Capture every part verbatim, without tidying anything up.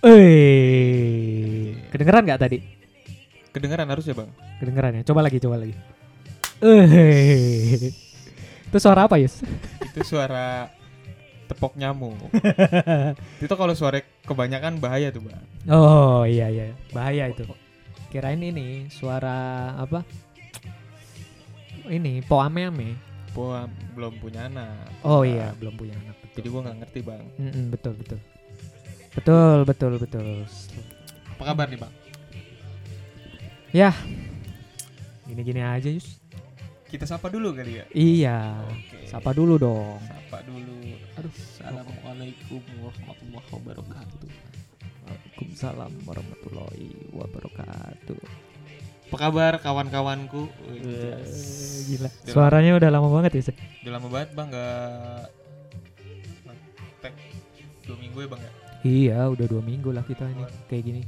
Eh, kedengeran nggak tadi? Kedengeran harusnya bang. Kedengeran ya. Coba lagi, coba lagi. Eh, itu suara apa Yus? Itu suara tepok nyamuk. Itu kalau suara kebanyakan bahaya tuh bang. Oh iya iya, bahaya itu. Kirain ini suara apa? Ini poame-ame. Poam belum punya anak. Oh bang. Iya, belum punya anak. Betul. Jadi gua nggak ngerti bang. Mm-mm, betul betul. Betul, betul, betul. Apa kabar nih bang? Ya, gini-gini aja Yus. Kita sapa dulu kali ya? Iya, okay. Sapa dulu dong. Sapa dulu. Aduh, assalamualaikum warahmatullahi wabarakatuh. Waalaikumsalam warahmatullahi wabarakatuh. Apa kabar kawan-kawanku? Yes. Gila, udah suaranya lama. Udah lama banget Yus. Udah lama banget bang, gak ngetek dua minggu ya bang ya? Iya, udah dua minggu lah kita ini kayak gini.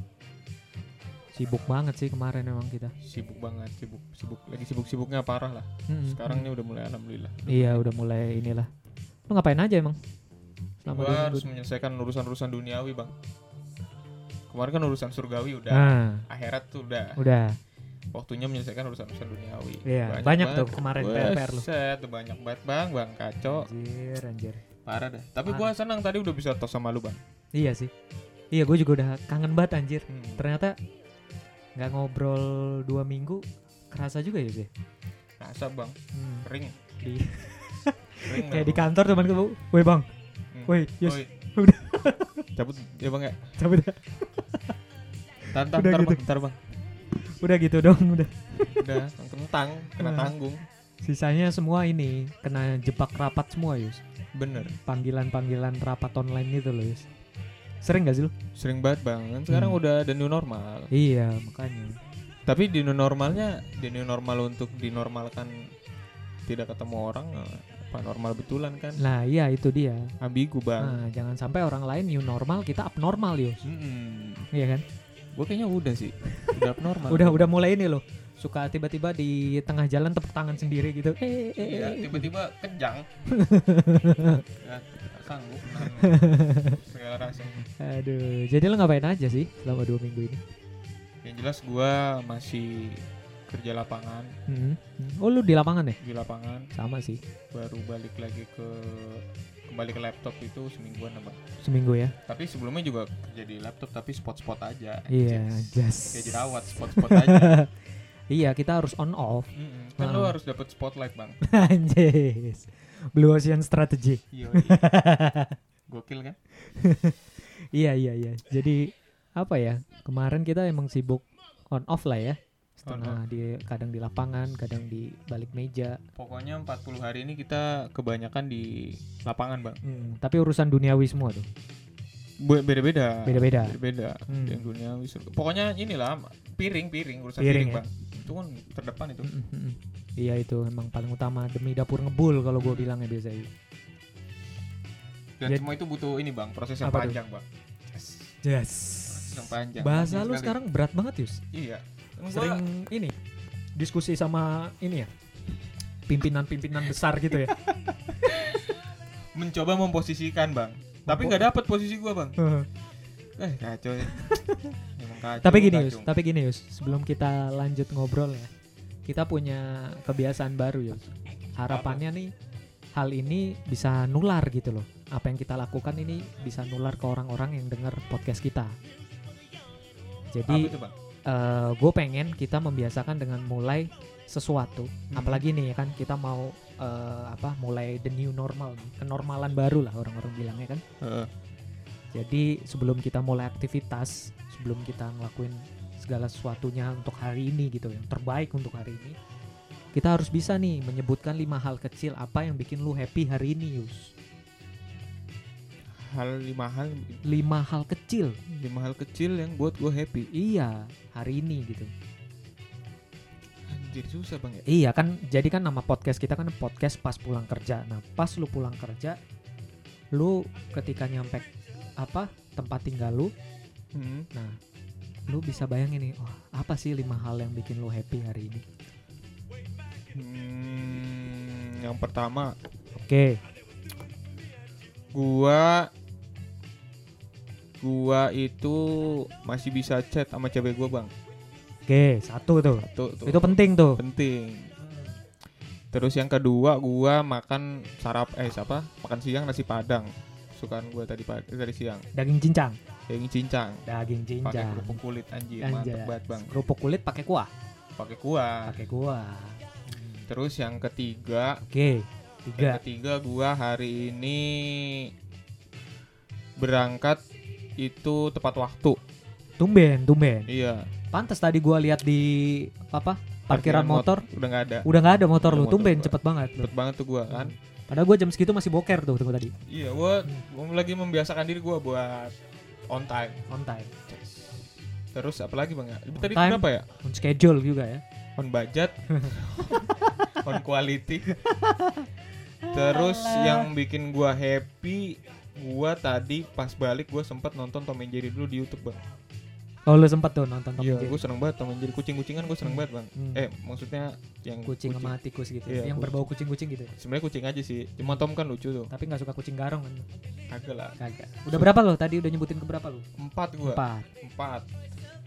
Sibuk banget sih kemarin emang kita. Sibuk banget, sibuk, sibuk lagi sibuk-sibuknya parah lah. Hmm, Sekarang ini hmm. udah mulai alhamdulillah. Udah iya, mulai. udah mulai inilah. Lu ngapain aja emang? Selama gua harus menyelesaikan urusan-urusan duniawi, Bang. Kemarin kan urusan surgawi udah, nah. Akhirat tuh udah. Udah. Waktunya menyelesaikan urusan-urusan duniawi. Iya, banyak, banyak tuh kemarin P R lu. Set, banyak banget, Bang. Bang kacau. Anjir, anjir. Parah dah. Tapi gue senang tadi udah bisa tos sama lu, Bang. Iya sih. Iya, gue juga udah kangen banget anjir. Hmm. Ternyata gak ngobrol dua minggu. Kerasa juga ya sih. Kerasa bang. Hmm. Kering. Di... Kering kayak di kantor teman gue. Woi bang. Hmm. Woi. Yes. Udah. Cabut ya bang ya. Cabut ya. Tantar bentar gitu. bang. Bentar bang. Udah gitu dong. Udah. Udah. Tentang. Kena nah. tanggung. Sisanya semua ini kena jebak rapat semua Yus. Bener. Panggilan-panggilan rapat online gitu loh Yus. Sering gak sih lu? Sering banget bang. Sekarang hmm. udah ada new normal. Iya makanya. Tapi di new normalnya, di new normal untuk dinormalkan tidak ketemu orang, apa normal betulan kan? Nah iya itu dia. Ambigu bang. Nah, jangan sampai orang lain new normal, kita abnormal Yus. Mm-hmm. Iya kan? Gue kayaknya udah sih. Udah abnormal. udah udah mulai ini loh. Suka tiba-tiba di tengah jalan tepuk tangan sendiri gitu. Eh, eh, iya, eh, tiba-tiba kejang. Ya, sanggup. Segala rasa. Aduh, jadi lo ngapain aja sih selama dua minggu ini? Yang jelas gue masih kerja lapangan. Hmm. Oh, lu di lapangan ya? Di lapangan. Sama sih. Baru balik lagi ke kembali ke laptop itu semingguan apa? Seminggu ya. Tapi sebelumnya juga kerja di laptop tapi spot-spot aja. Iya, just. Kayak jerawat, spot-spot aja. Iya, kita harus on off. Mm-hmm. Kan nah. Lo harus dapat spotlight, Bang. Anjir. Blue Ocean Strategy. Iya. Gokil kan? Iya, iya, iya. Jadi apa ya? Kemarin kita emang sibuk on off lah ya. Setengah di kadang di lapangan, kadang di balik meja. Pokoknya empat puluh hari ini kita kebanyakan di lapangan, Bang. Hmm, tapi urusan duniawi semua tuh. Beda-beda. Beda-beda. Beda-beda. Hmm. Yang duniawi. Pokoknya inilah piring-piring urusan piring, piring ya? Bang. Itu kan terdepan itu. Mm-hmm. Iya itu memang paling utama demi dapur ngebul kalau gue bilangnya biasanya. Dan J- semua itu butuh ini bang, proses yang panjang tuh? Bang. Yes. Yes. Proses yang panjang. Bahasa lu sekarang berat banget Yus. Iya. Sering gua... ini diskusi sama ini ya pimpinan-pimpinan besar gitu ya. Mencoba memposisikan bang, tapi nggak dapet posisi gue bang. Uh-huh. Eh kacau ya. Kacau, tapi gini Yus, tapi gini Yus, sebelum kita lanjut ngobrol ya, kita punya kebiasaan baru Yus. Harapannya apa? Nih hal ini bisa nular gitu loh. Apa yang kita lakukan ini bisa nular ke orang-orang yang dengar podcast kita. Jadi uh, gue pengen kita membiasakan dengan mulai sesuatu. Hmm. Apalagi nih kan kita mau uh, apa mulai the new normal, kenormalan baru lah orang-orang bilangnya kan. Uh. Jadi sebelum kita mulai aktivitas, sebelum kita ngelakuin segala sesuatunya untuk hari ini gitu, yang terbaik untuk hari ini, kita harus bisa nih menyebutkan lima hal kecil apa yang bikin lu happy hari ini Yus. Hal lima hal lima hal kecil lima hal kecil yang buat gue happy iya hari ini gitu. Anjir susah bang ya. Iya kan, jadi kan nama podcast kita kan podcast pas pulang kerja. Nah pas lu pulang kerja, lu ketika nyampe apa tempat tinggal lu, hmm. nah lu bisa bayangin nih, oh, apa sih lima hal yang bikin lu happy hari ini? Hmm, yang pertama, oke, okay. gua gua itu masih bisa chat sama cewek gua, Bang. Oke, satu tuh. Satu tuh. Itu penting tuh. Penting. Terus yang kedua gua makan sarap eh apa? Makan siang nasi Padang. Kesukaan gua tadi pagi tadi siang. Daging cincang. Daging cincang. Daging cincang. Pakai kerupuk kulit anjir, mantap banget, Bang. Kerupuk kulit pakai kuah. Pakai kuah. Pakai kuah. Terus yang ketiga, oke, tiga. Yang ketiga gua hari ini berangkat itu tepat waktu. Tumben, tumben. Iya. Pantes tadi gua lihat di apa? Parkiran, parkiran motor, motor udah enggak ada. Udah enggak ada motor udah lu. Motor tumben gua. Cepet banget. Cepet lu. banget tuh gua kan. Padahal gua jam segitu masih boker tuh tunggu tadi. Iya, gua hmm. lagi membiasakan diri gua buat on time. On time. Terus apa lagi, Bang? Ya? Tadi time, berapa ya? On schedule juga ya. On budget. On quality. Terus Alah. yang bikin gua happy, gua tadi pas balik gua sempat nonton Tom and Jerry dulu di YouTube, Bang. Oh, lu sempat tuh nonton Tom and Jerry? Iya, gua seneng banget Tom and Jerry. Kucing-kucingan gua seneng hmm. banget, Bang. Hmm. Eh, maksudnya yang kucing, kucing. sama tikus gitu. Iya, yang kucing. Berbau kucing-kucing gitu. Sebenarnya kucing aja sih. Cuma Tom kan lucu tuh. Tapi enggak suka kucing garong kan. Kagak lah. Kagak. Udah berapa lo? Tadi udah nyebutin ke berapa lo? Empat gua. Empat. Empat.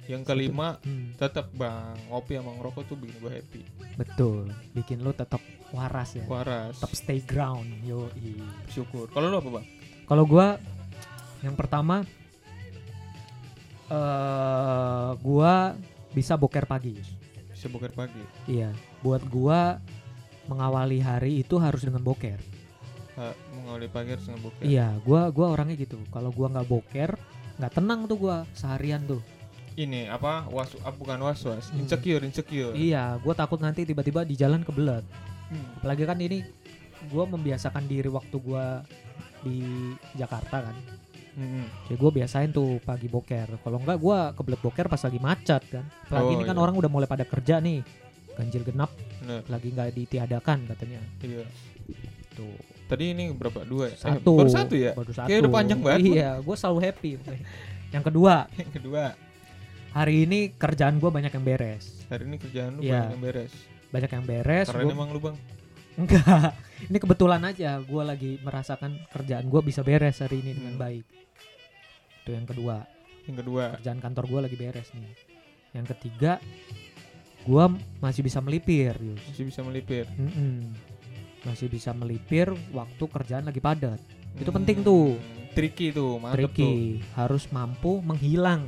Yang kelima hmm. tetap Bang, ngopi sama ngerokok tuh bikin gue happy. Betul, bikin lo tetap waras ya. Waras. Tetap stay ground. Yo, bersyukur. Kalau lo apa, Bang? Kalau gue yang pertama uh, gue bisa boker pagi. Bisa boker pagi. Iya, buat gue mengawali hari itu harus dengan boker. Ha, mengawali pagi harus dengan boker. Iya, gue gue orangnya gitu. Kalau gue nggak boker, nggak tenang tuh gue seharian tuh. Ini apa was ah, bukan was-was insecure insecure iya gue takut nanti tiba-tiba di jalan kebelet hmm. apalagi kan ini gue membiasakan diri waktu gue di Jakarta kan hmm. jadi gue biasain tuh pagi boker, kalau enggak gue kebelet boker pas lagi macet kan, apalagi oh, ini kan iya. orang udah mulai pada kerja nih, ganjil genap Bener. lagi nggak ditiadakan katanya iya tuh. Tadi ini berapa dua ya? satu eh, baru satu ya baru satu. Kayak udah panjang banget iya gue selalu happy. yang kedua yang kedua hari ini kerjaan gue banyak yang beres. Hari ini kerjaan lu ya. banyak yang beres. Banyak yang beres. Karena emang lu, Bang? Enggak. Ini kebetulan aja gue lagi merasakan kerjaan gue bisa beres hari ini hmm. dengan baik. Itu yang kedua. Yang kedua. Kerjaan kantor gue lagi beres nih. Yang ketiga, gue masih bisa melipir. Yus. Masih bisa melipir. Mm-mm. Masih bisa melipir waktu kerjaan lagi padat. Hmm. Itu penting tuh. Tricky tuh, mantep Tricky. tuh. Harus mampu menghilang.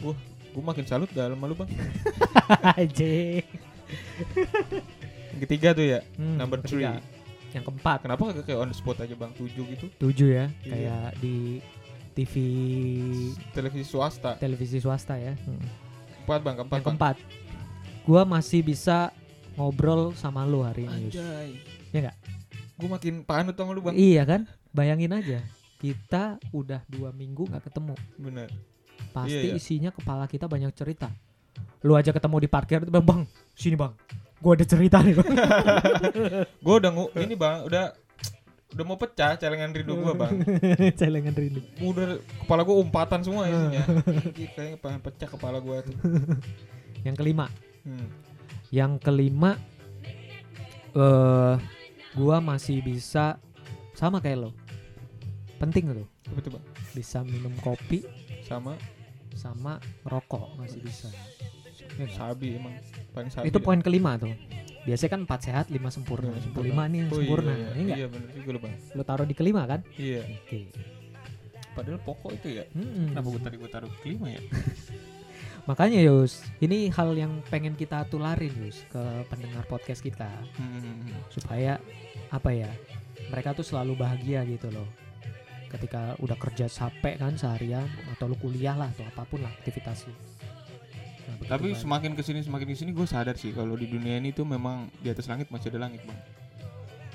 Wah. Uh. Gue makin salut dalam malu, Bang. Anjing. Ketiga tuh ya, hmm, number three. Ketiga. Yang keempat. Kenapa kagak kayak on the spot aja, Bang? Tujuh gitu. Tujuh ya, iya. Kayak di T V televisi swasta. Televisi swasta ya. Hmm. Keempat, Bang, keempat. Yang keempat. Gue masih bisa ngobrol sama lu hari ini. Anjay. Iya enggak? Gue makin panut sama lu, Bang. Iya kan? Bayangin aja. Kita udah dua minggu enggak ketemu. Bener. Pasti iya, iya. isinya kepala kita banyak cerita. Lu aja ketemu di parkir, bang, bang sini bang, gue ada cerita nih bang. Gue udah ngu- ini bang, udah udah mau pecah celengan rindu gue bang. Celengan rindu. Udah kepala gue umpatan semua isinya. Kayaknya pengen pecah kepala gue tuh. Yang kelima, hmm. yang kelima, uh, gue masih bisa sama kayak lo. Penting lo. Betul bang. Bisa minum kopi. sama sama ngerokok masih bisa. Ya, sabi emang paling sabi. Itu poin kelima tuh. Biasanya kan empat sehat lima sempurna. Ya, sempurna. lima nih yang oh, sempurna. Iya, iya. Iya, iya benar juga lu, Bang. Lu taruh di kelima kan? Iya. Oke. Okay. Padahal pokok itu ya. Hmm. Kenapa gua tadi gua taruh kelima ya? Makanya Yus, ini hal yang pengen kita tularin Yus ke pendengar podcast kita. Hmm. Supaya apa ya? Mereka tuh selalu bahagia gitu loh. Ketika udah kerja capek kan seharian atau lu kuliah lah atau apapun lah aktivitasnya. Nah, tapi semakin kesini semakin kesini gue sadar sih kalau di dunia ini tuh memang di atas langit masih ada langit bang.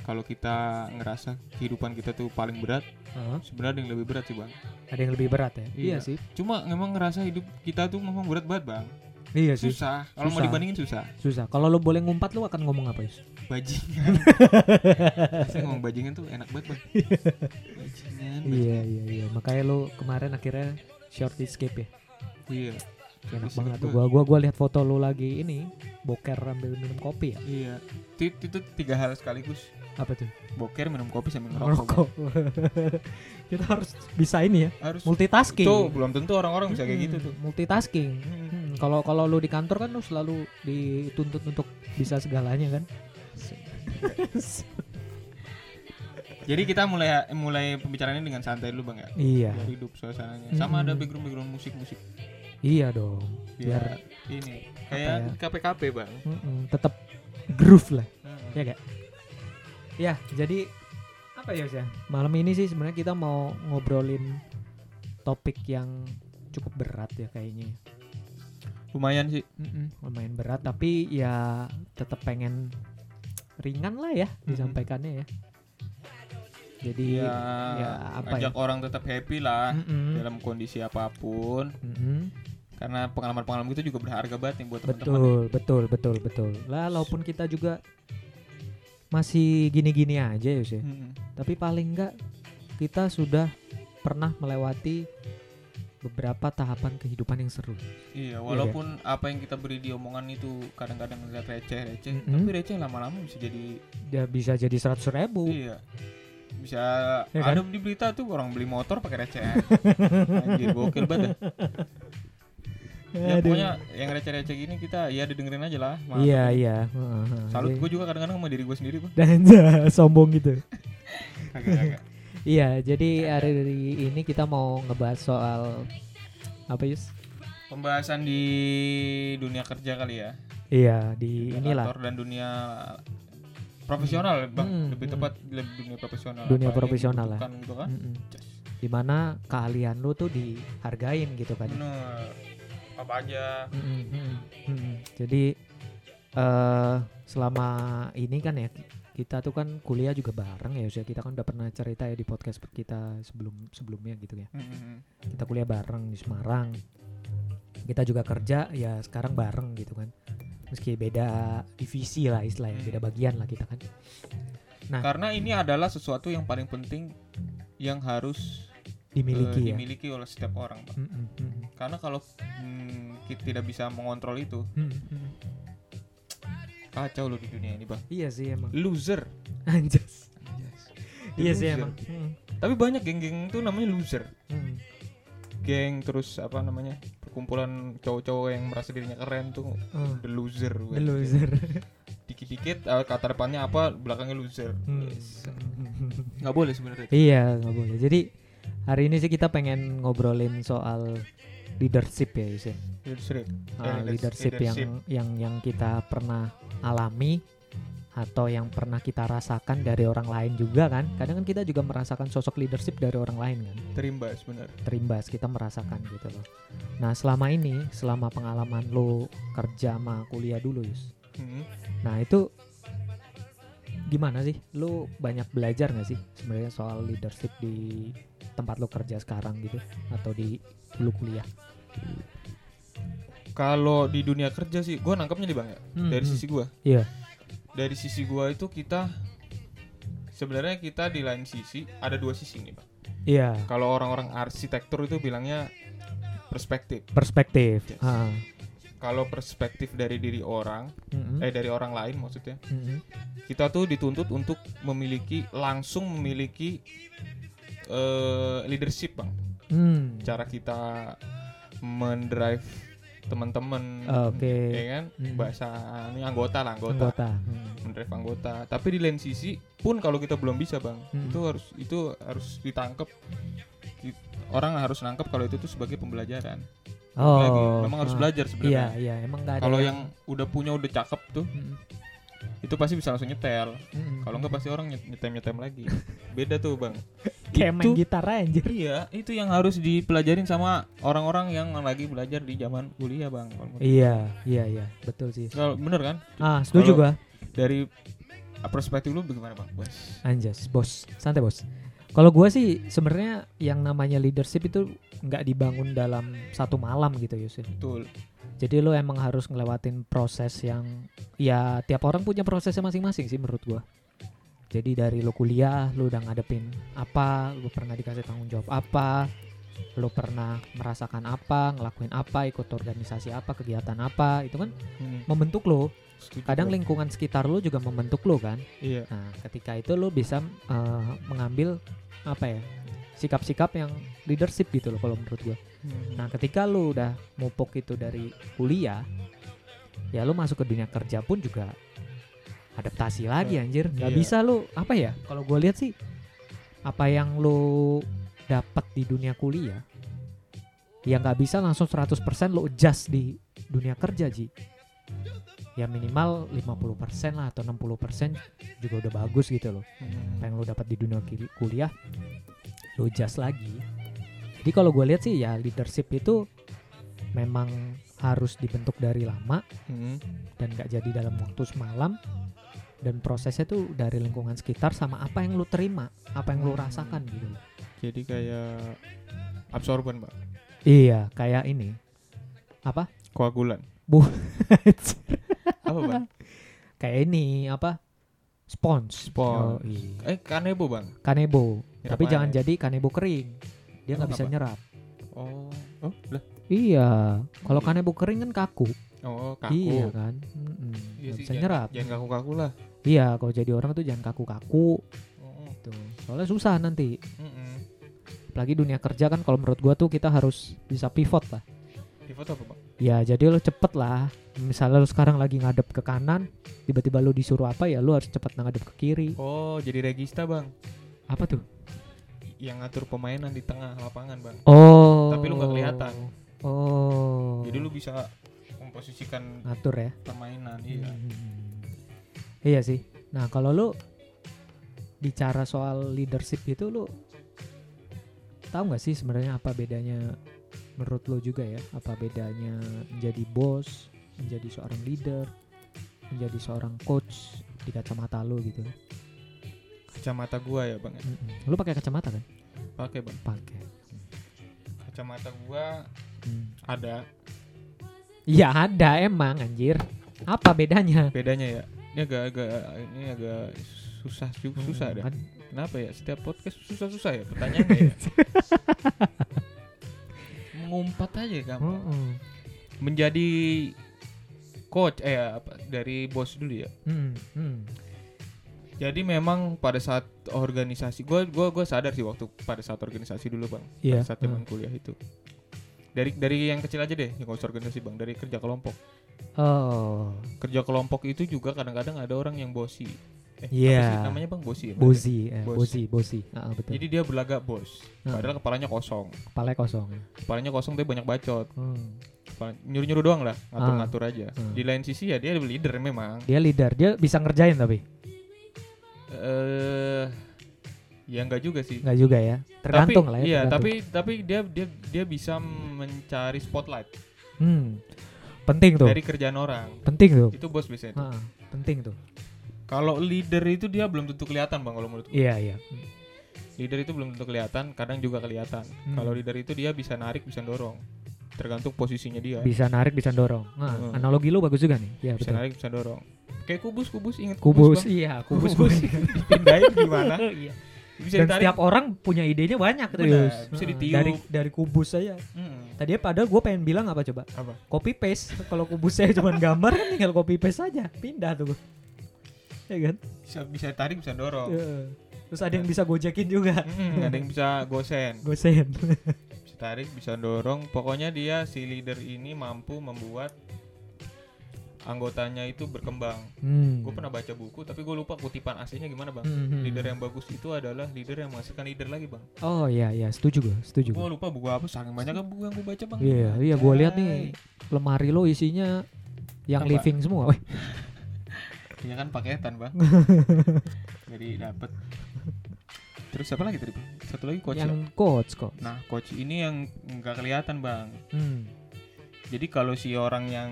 Kalau kita ngerasa kehidupan kita tuh paling berat, uh-huh. sebenarnya ada yang lebih berat sih bang. Ada yang lebih berat ya? Iya, iya sih. Cuma memang ngerasa hidup kita tuh memang berat banget bang. Iya sih. Susah. Kalau mau dibandingin susah. Susah. Kalau lo boleh ngumpat lo akan ngomong apa Yus? Bajingan. Saya ngomong bajingan tuh enak banget bang. Bajingan, bajingan. Iya iya iya. Makanya lo kemarin akhirnya short escape ya. Iya. Enak banget tuh. Gua gua gua lihat foto lu lagi ini boker ambil minum kopi ya. Iya. Itu tiga hal sekaligus. Apa tuh? Boker, minum kopi sambil ngerokok. Kita harus bisa ini ya. Harus multitasking. Tuh, belum tentu orang-orang bisa hmm, kayak gitu tuh. Multitasking. Kalau hmm. kalau lu di kantor kan lu selalu dituntut untuk bisa segalanya kan. Jadi kita mulai mulai pembicaraannya dengan santai dulu Bang ya. Iya. Biar hidup suasananya. Sama hmm. ada background-background musik-musik. Iya dong. Biar, biar ini kayak ya? K P K P Bang. Tetap groove lah. Hmm. Ya gak? Ya, jadi apa ya Yos? Malam ini sih sebenarnya kita mau ngobrolin topik yang cukup berat ya kayaknya. Lumayan sih. Mm-mm, lumayan berat tapi ya tetap pengen ringan lah ya mm-hmm. disampaikannya ya. Jadi ya, ya apa ajak ya? Orang tetap happy lah mm-hmm. dalam kondisi apapun mm-hmm. karena pengalaman-pengalaman kita juga berharga banget nih buat betul, teman-teman betul betul betul betul lah walaupun kita juga masih gini-gini aja Yus ya mm-hmm. tapi paling enggak kita sudah pernah melewati beberapa tahapan kehidupan yang seru. Iya, walaupun iya, apa yang kita beri di omongan itu kadang-kadang ngeliat receh-receh mm-hmm. tapi receh lama-lama bisa jadi ya bisa jadi seratus ribu. Iya bisa ya kan? Ada di berita tuh orang beli motor pakai recehan. Anjir gokil banget. Ya, pokoknya yang receh-receh gini kita ya didengerin aja lah. Iya iya. Heeh. Salut gue juga kadang-kadang sama diri gue sendiri, Bang. Dan sombong gitu. Kagak-kagak. Iya, jadi hari ini kita mau ngebahas soal apa, Yus? Pembahasan di dunia kerja kali ya. Iya, di dunia inilah. Kantor dan dunia profesional Bang, hmm, lebih tepat lebih dunia profesional. Dunia profesional lah. Gitu kan? Mm-hmm. Dimana keahlian lu tuh dihargain gitu kan? Bener. Apa aja. Mm-hmm. Mm-hmm. Jadi uh, selama ini kan ya kita tuh kan kuliah juga bareng ya, usia kita kan udah pernah cerita ya di podcast kita sebelum sebelumnya gitu ya. Mm-hmm. Kita kuliah bareng di Semarang. Kita juga kerja ya sekarang bareng gitu kan. Meski beda divisi lah istilahnya, beda bagian lah kita kan. Nah, karena ini adalah sesuatu yang paling penting yang harus dimiliki, uh, ya? dimiliki oleh setiap orang, Pak. Mm-hmm. Karena kalau mm, kita tidak bisa mengontrol itu, mm-hmm. kacau lo di dunia ini, Bang. Iya sih emang. Loser. Anjas. Iya sih emang. Mm. Tapi banyak geng-geng itu namanya loser. Mm. Geng terus apa namanya? Kumpulan cowok-cowok yang merasa dirinya keren tuh uh, the loser the kan. Loser dikit-dikit kata depannya apa belakangnya loser hmm. yes. Gak boleh sebenarnya. Iya gak boleh. Jadi hari ini sih kita pengen ngobrolin soal leadership ya Yus ya leadership. Uh, leadership, leadership yang yang yang kita pernah alami atau yang pernah kita rasakan dari orang lain juga kan. Kadang kan kita juga merasakan sosok leadership dari orang lain kan. Terimbas benar. Terimbas kita merasakan gitu loh. Nah selama ini selama pengalaman lo kerja sama kuliah dulu Yus hmm. nah itu gimana sih? Lo banyak belajar gak sih sebenarnya soal leadership di tempat lo kerja sekarang gitu atau di lo kuliah? Kalau di dunia kerja sih gue nangkepnya nih Bang ya hmm, dari hmm. sisi gue. Iya yeah. Dari sisi gua itu kita sebenarnya kita di lain sisi ada dua sisi nih Pak. Iya. Kalau orang-orang arsitektur itu bilangnya perspektif. Perspektif. Yes. Uh. Kalau perspektif dari diri orang, mm-hmm. eh dari orang lain maksudnya, mm-hmm. kita tuh dituntut untuk memiliki langsung memiliki uh, leadership Bang. Mm. Cara kita mendrive teman-teman, okay. ya kan, hmm. bahasa ini anggota lah anggota, anggota. Hmm. mendrive anggota. Tapi di lain sisi pun kalau kita belum bisa Bang, hmm. itu harus itu harus ditangkap. Orang harus nangkep kalau itu tuh sebagai pembelajaran. Oh, lagi, memang ah. harus belajar sebenarnya. Iya, iya, emang gak ada. Kalau yang udah punya udah cakep tuh, hmm. itu pasti bisa langsung nyetel. Hmm. Kalau enggak pasti orang nyetem-nyetem lagi. Beda tuh Bang. Kayak main gitar anjir. Iya, itu yang harus dipelajarin sama orang-orang yang lagi belajar di zaman kuliah Bang. Iya, iya, iya, betul sih. Kalau bener kan? Ah, setuju gua. Dari perspektif lu bagaimana Bang? Bos. Anjas, bos. Santai, bos. Kalau gua sih sebenarnya yang namanya leadership itu enggak dibangun dalam satu malam gitu, Yus. Betul. Jadi lu emang harus ngelewatin proses yang ya tiap orang punya prosesnya masing-masing sih menurut gua. Jadi dari lo kuliah, lo udah ngadepin apa, lo pernah dikasih tanggung jawab apa, lu pernah merasakan apa, ngelakuin apa, ikut organisasi apa, kegiatan apa, itu kan hmm. membentuk lu. Kadang lingkungan sekitar lu juga membentuk lu kan. Iya. Nah, ketika itu lu bisa uh, mengambil apa ya, sikap-sikap yang leadership gitu loh kalau menurut gua. Hmm. Nah, ketika lu udah mupuk itu dari kuliah, ya lu masuk ke dunia kerja pun juga adaptasi lagi anjir. Gak iya. bisa lu apa ya? Kalau gua lihat sih apa yang lu dapat di dunia kuliah ya gak bisa langsung seratus persen lu adjust di dunia kerja, Ji. Ya minimal lima puluh persen lah atau enam puluh persen juga udah bagus gitu loh. Hmm. Apa yang lu dapat di dunia kuliah lu adjust lagi. Jadi kalau gue lihat sih ya leadership itu memang harus dibentuk dari lama hmm. dan gak jadi dalam waktu semalam, dan prosesnya tuh dari lingkungan sekitar sama apa yang lu terima, apa yang lu rasakan gitu. Jadi kayak absorben, Pak. Iya, kayak ini. Apa? Koagulan. Bu. Apa, Bang? Kayak ini, apa? Spons. Spons. Oh, iya. Eh, kanebo, Bang. Kanebo. Nyerap. Tapi air. Jangan jadi kanebo kering. Dia enggak oh, bisa apa? Nyerap. Oh, oh, lah. Iya. Kalau kanebo kering kan kaku. Oh, kaku. Iya kan? Mm-hmm. Iya sih, bisa jangan, nyerap. Jangan kaku-kaku lah. Iya, kalau jadi orang tuh jangan kaku-kaku. Oh, gitu. Soalnya susah nanti. Mm-hmm. Apalagi dunia kerja kan kalau menurut gua tuh kita harus bisa pivot lah. Pivot apa, Pak? Ya, jadi lo cepet lah. Misalnya lo sekarang lagi ngadep ke kanan, tiba-tiba lo disuruh apa ya, lo harus cepet ngadep ke kiri. Oh, jadi regista, Bang. Apa tuh? Yang ngatur pemainan di tengah lapangan, Bang. Oh. Tapi lo gak kelihatan. Oh. Jadi lo bisa memposisikan ngatur ya permainan. Iya. Hmm. Iya sih. Nah, kalau lu bicara soal leadership itu, lu tahu enggak sih sebenarnya apa bedanya menurut lu juga ya? Apa bedanya menjadi bos, menjadi seorang leader, menjadi seorang coach di kacamata lu gitu? Kacamata gua ya, Bang. Mm-mm. Lu pakai kacamata kan? Pakai, Bang. Pakai. Kacamata gua hmm. ada. Ya ada emang anjir. Apa bedanya? Bedanya ya. Ini agak-agak ini agak susah juga susah hmm, ada. Ad- Kenapa ya? Setiap podcast susah-susah ya pertanyaannya ya. Mengumpat aja kamu. Hmm. Menjadi coach eh apa dari bos dulu ya. Hmm, hmm. Jadi memang pada saat organisasi, gua gua gua sadar sih waktu pada saat organisasi dulu, Bang. Yeah. Pada saat zaman hmm. kuliah itu. Dari dari yang kecil aja deh, yang harus organisasi, Bang, dari kerja kelompok. Oh. Kerja kelompok itu juga kadang-kadang ada orang yang bosi. Eh, yeah. apa sih namanya, Bang? Bosi. Bosi, eh, bosi, bosi. Heeh, betul. Jadi dia berlagak bos. Padahal hmm. kepalanya kosong. Kepalanya kosong. Kepalanya kosong tapi banyak bacot. Hmm. Nyuruh-nyuruh doang lah, ngatur-ngatur aja. Hmm. Di lain sisi ya dia leader memang. Dia leader, dia bisa ngerjain tapi. Eh uh, Ya enggak juga sih. Enggak juga ya. Tergantung tapi, lah ya. Iya, tapi tapi dia dia dia bisa mencari spotlight. Hmm. Penting tuh. Dari kerjaan orang. Penting tuh. Itu bos biasanya tuh. Ha, penting tuh. Kalau leader itu dia belum tentu kelihatan, Bang, kalau menurut gue. Iya, iya. Leader itu belum tentu kelihatan, kadang juga kelihatan. Hmm. Kalau leader itu dia bisa narik, bisa dorong. Tergantung posisinya dia. Bisa narik, bisa dorong. Nah, hmm. analogi lu bagus juga nih. Ya, bisa betul. narik, bisa dorong. Kayak kubus, kubus ingat kubus. Kubus, Bang. Iya, kubus. Kubus dipindahin gimana? Iya. Bisa dan ditarik. Setiap orang punya idenya banyak tuh, bisa nah, ditiup dari dari kubus saya. Mm. Tadi padahal gue pengen bilang apa coba? Apa? Copy paste. Kalau kubus saya cuma gambar kan tinggal copy paste saja, pindah tuh. Ya kan? Bisa bisa tarik, bisa dorong. Yeah. Terus ada yang bisa gojekin juga. Mm, ada yang bisa gosen. Gosen. Bisa tarik, bisa dorong. Pokoknya dia si leader ini mampu membuat anggotanya itu berkembang. Hmm. Gue pernah baca buku, tapi gue lupa kutipan aslinya gimana, Bang. Hmm. Leader yang bagus itu adalah leader yang menghasilkan leader lagi, Bang. Oh iya iya, setuju gue, setuju. Gue lupa buku apa, saking banyak buku yang gue baca, Bang. Iya yeah, iya, gue lihat nih lemari lo isinya yang apa? Living semua. Iya kan paketan, Bang. Jadi dapet. Terus apa lagi tadi, Bang? Satu lagi coach. Yang ya? coach kok. Nah, coach ini yang nggak kelihatan, Bang. Hmm. Jadi kalau si orang yang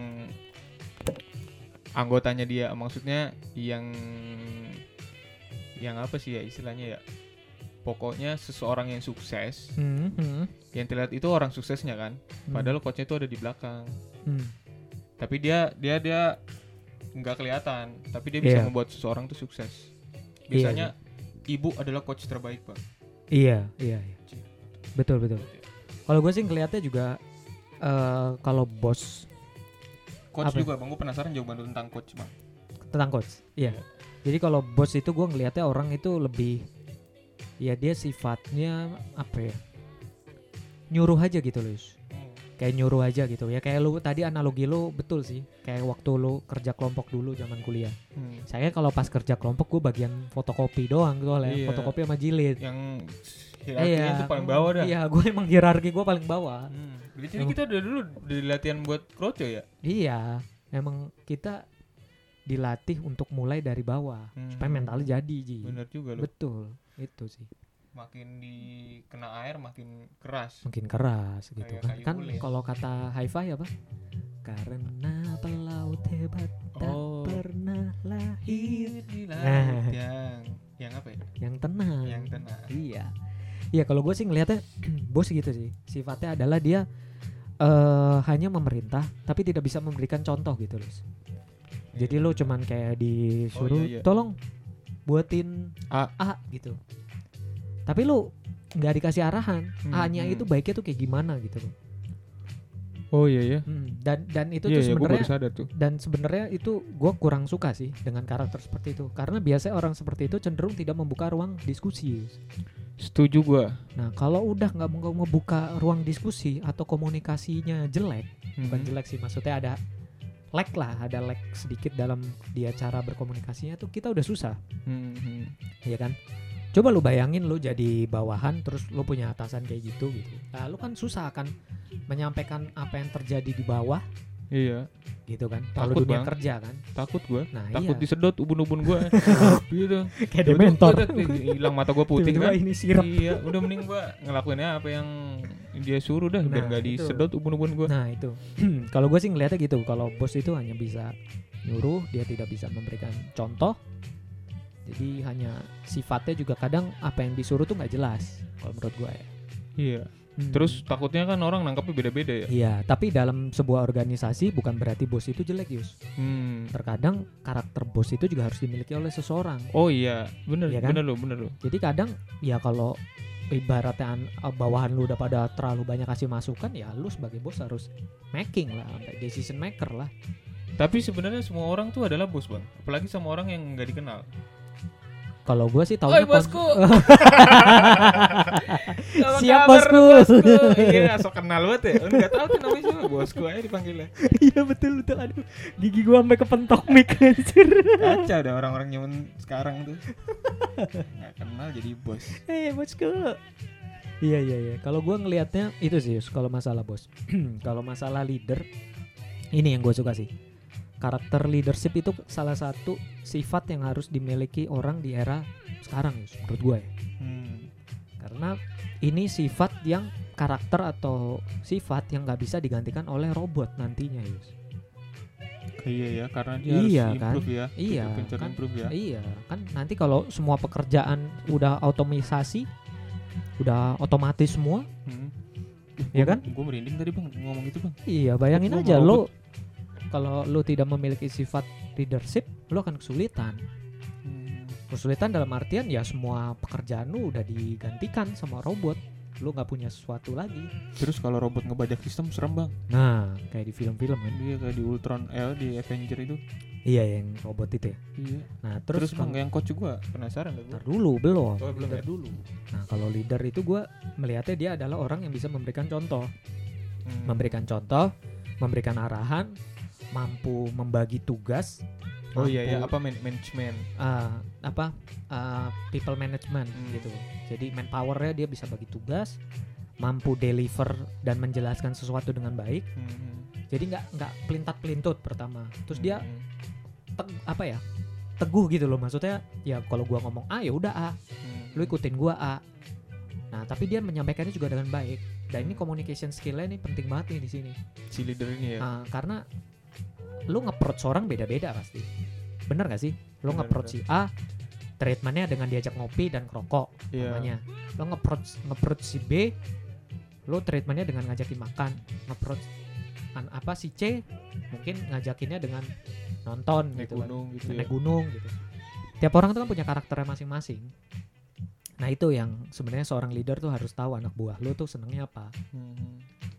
anggotanya dia, maksudnya yang yang apa sih ya istilahnya ya, pokoknya seseorang yang sukses hmm, hmm. yang terlihat itu orang suksesnya kan, hmm. padahal coachnya itu ada di belakang, hmm. tapi dia dia dia nggak kelihatan, tapi dia bisa yeah. membuat seseorang tuh sukses. Biasanya yeah, yeah. ibu adalah coach terbaik, Pak. Iya yeah, iya yeah, yeah. betul betul. Kalau gue sih ngelihatnya juga uh, kalau bos coach apa? Juga bang, gue penasaran jawaban lu tentang coach bang. Tentang coach, iya. Yeah. Jadi kalau bos itu gue ngelihatnya orang itu lebih, ya dia sifatnya apa ya? Nyuruh aja gitu loh. Kayak nyuruh aja gitu ya, kayak lu tadi analogi lu betul sih, kayak waktu lu kerja kelompok dulu zaman kuliah. Hmm. Saya kalau pas kerja kelompok gue bagian fotokopi doang gitu lah, yeah. Fotokopi sama jilid. Yang hierarkinya eh, itu paling bawah dah. Iya, gue emang hierarki gue paling bawah. Hmm. Jadi kita udah dulu di latihan buat kroco ya? Iya, emang kita dilatih untuk mulai dari bawah hmm. supaya mentalnya jadi Ji. Bener juga loh. Betul, itu sih. Makin dikena air makin keras. Makin keras gitu kayak kan. Kan kalau kata hi-fi apa? Karena pelaut hebat oh. tak pernah lahir di laut nah. yang yang apa ya? Yang tenang. Yang tenang. Iya. Iya kalau gue sih ngelihatnya bos gitu sih. Sifatnya adalah dia uh, hanya memerintah tapi tidak bisa memberikan contoh gitu loh. Jadi yeah. lo cuman kayak disuruh oh, iya, iya. tolong buatin A, A gitu. Tapi lu nggak dikasih arahan hmm, A-nya hmm. itu baiknya tuh kayak gimana gitu loh. Oh iya iya. Hmm, dan dan itu yeah, tuh sebenarnya yeah, dan sebenarnya itu gue kurang suka sih dengan karakter seperti itu karena biasanya orang seperti itu cenderung tidak membuka ruang diskusi. Setuju gue. Nah kalau udah nggak mau ngebuka ruang diskusi atau komunikasinya jelek, hmm. bukan jelek sih maksudnya ada lag lah, ada lag sedikit dalam dia cara berkomunikasinya tuh kita udah susah. Hmm. Iya kan? Coba lu bayangin lu jadi bawahan terus lu punya atasan kayak gitu gitu. Nah, lu kan susah akan menyampaikan apa yang terjadi di bawah. Iya. Gitu kan. Kalau dunia bang. Kerja kan. Takut gua. Nah, takut iya. disedot ubun-ubun gua. gitu. Kayak dementor. Hilang mata gua putih kan. Ini sirap. Iya, udah mending gua ngelakuinnya apa yang dia suruh dah, udah enggak disedot ubun-ubun gua. Nah, itu. Kalau gua sih ngelihatnya gitu. Kalau bos itu hanya bisa nyuruh, dia tidak bisa memberikan contoh. Jadi hanya sifatnya juga kadang apa yang disuruh tuh gak jelas kalau menurut gue ya. Iya hmm. Terus takutnya kan orang nangkapnya beda-beda ya. Iya tapi dalam sebuah organisasi bukan berarti bos itu jelek Yus hmm. Terkadang karakter bos itu juga harus dimiliki oleh seseorang. Oh iya bener ya kan? bener loh bener loh. Jadi kadang ya kalau ibaratnya bawahan lu udah pada terlalu banyak kasih masukan ya lu sebagai bos harus making lah, decision maker lah. Tapi sebenarnya semua orang tuh adalah bos bang. Apalagi sama orang yang gak dikenal. Kalau gue sih taunya kon- siap bosku. Iya, sok kenal banget ya. Enggak tahu tuh namanya siapa, bosku aja dipanggilnya. Iya betul betul. Aduh, gigi gue sampai kepentok mic anjir. Kaca ada orang-orang nyaman sekarang tuh. Enggak kenal jadi bos. Eh, hey, bosku. Iya iya iya. Kalau gue ngelihatnya itu sih kalau masalah bos. Kalau masalah leader ini yang gue suka sih. Karakter leadership itu salah satu sifat yang harus dimiliki orang di era sekarang menurut gue ya. Hmm. Karena ini sifat yang karakter atau sifat yang nggak bisa digantikan oleh robot nantinya Yus. Iya ya karena dia iya, harus kan? improve ya. Iya pencet kan? Improve ya. Iya kan nanti kalau semua pekerjaan udah otomatisasi, udah otomatis semua, hmm. ya kan? Gue merinding tadi bang ngomong itu bang. Iya bayangin gua aja lo. Kalau lu tidak memiliki sifat leadership, lu akan kesulitan. Hmm. Kesulitan dalam artian ya semua pekerjaan lu udah digantikan sama robot. Lu gak punya sesuatu lagi. Terus kalau robot ngebajak sistem serem bang. Nah kayak di film-film kan. Iya kayak di Ultron, eh di Avenger itu. Iya yang robot itu ya. Iya. Nah terus, terus bang yang coach gua penasaran gak? Ntar dulu belum. Oh, leader ya. Dulu. Nah kalau leader itu gua melihatnya dia adalah orang yang bisa memberikan contoh. Hmm. Memberikan contoh, memberikan arahan, mampu membagi tugas. Oh iya ya, apa man- manajemen? Uh, apa uh, people management hmm. gitu. Jadi manpowernya dia bisa bagi tugas, mampu deliver dan menjelaskan sesuatu dengan baik. Hmm. Jadi nggak nggak pelintat-pelintut pertama. Terus hmm. dia te- apa ya teguh gitu loh maksudnya. Ya kalau gua ngomong A ya udah A, hmm. lu ikutin gua A. Nah tapi dia menyampaikannya juga dengan baik. Dan ini communication skillnya ini penting banget nih di sini. Si leader ini ya. Uh, karena lu nge-approach orang beda-beda pasti. Bener gak sih? Lu nge-approach si A, treatmentnya dengan diajak ngopi dan kerokok yeah. namanya. Lu nge-approach, nge-approach si B, lu treatmentnya dengan ngajakin makan. Nge-approach an- apa si C, mungkin ngajakinnya dengan nonton naik gitu, gunung, kan. gitu naik ya. gunung gitu. Tiap orang tuh kan punya karakternya masing-masing. Nah itu yang sebenarnya seorang leader tuh harus tahu anak buah lo tuh senengnya apa. Hmm.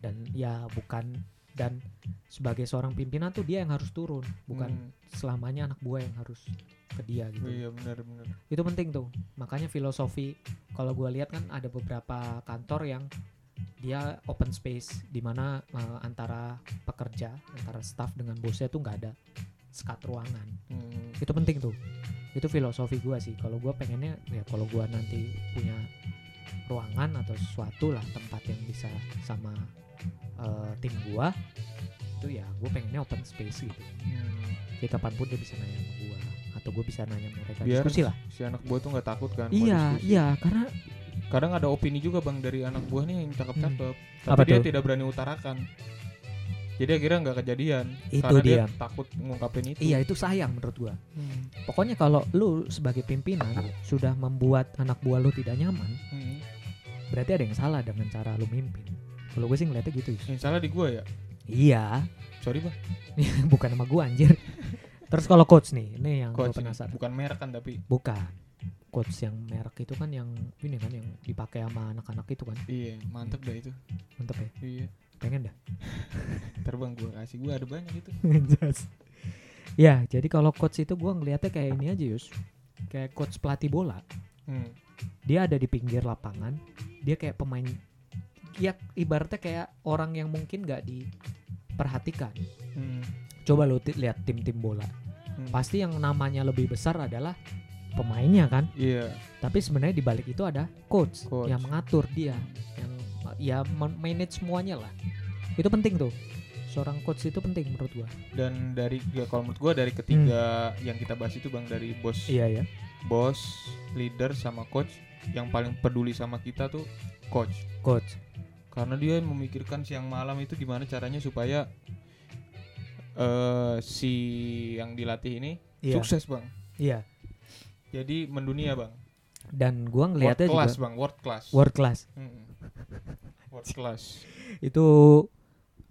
Dan ya bukan, dan sebagai seorang pimpinan tuh dia yang harus turun, bukan hmm. selamanya anak buah yang harus ke dia gitu. Iya benar-benar. Itu penting tuh. Makanya filosofi kalau gue lihat kan ada beberapa kantor yang dia open space di mana uh, antara pekerja, antara staff dengan bosnya tuh nggak ada sekat ruangan. Hmm. Itu penting tuh. Itu filosofi gue sih. Kalau gue pengennya ya kalau gue nanti punya ruangan atau sesuatu lah tempat yang bisa sama uh, tim gue, itu ya gue pengennya open space gitu. Hmm. Jadi kapanpun dia bisa nanya sama gue atau gue bisa nanya mereka. Biar diskusi lah. Si anak buah tuh nggak takut kan? Iya iya karena kadang ada opini juga bang dari anak buah nih yang cakep-cakep, hmm. tapi dia tidak berani utarakan. Jadi akhirnya nggak kejadian itu karena dia. dia takut ngungkapin itu. Iya itu sayang menurut gua. Hmm. Pokoknya kalau lu sebagai pimpinan sudah membuat anak buah lu tidak nyaman, hmm. berarti ada yang salah dengan cara lu mimpin. Kalau gue sih ngeliatnya gitu. Yang salah di gua ya? Iya. Sorry bang. Bukan sama gua anjir. Terus kalau coach nih, ini yang gua penasaran. Bukan merek kan tapi? Bukan. Coach yang merek itu kan yang ini kan yang dipakai sama anak-anak itu kan? Iya mantep dah itu. Mantep ya? Iya. Pengen dah. Terbang gue kasih gue ada banyak gitu. Ya jadi kalau coach itu gue ngeliatnya kayak ini aja Yus, kayak coach pelatih bola. Hmm. Dia ada di pinggir lapangan. Dia kayak pemain. Ya ibaratnya kayak orang yang mungkin gak diperhatikan. Hmm. Coba lo t- lihat tim-tim bola. Hmm. Pasti yang namanya lebih besar adalah pemainnya kan. Iya. Yeah. Tapi sebenarnya di balik itu ada coach, coach yang mengatur dia. Yang ya manage semuanya lah. Itu penting tuh. Seorang coach itu penting menurut gua. Dan dari ya, kalau menurut gua dari ketiga hmm. yang kita bahas itu bang dari bos. Iya ya. Bos, leader sama coach, yang paling peduli sama kita tuh coach. Coach. Karena dia memikirkan siang malam itu gimana caranya supaya uh, si yang dilatih ini yeah. sukses bang. Iya. Yeah. Jadi mendunia bang. Dan gua ngelihatnya juga world class bang, world class. World class. Hmm. World class. Itu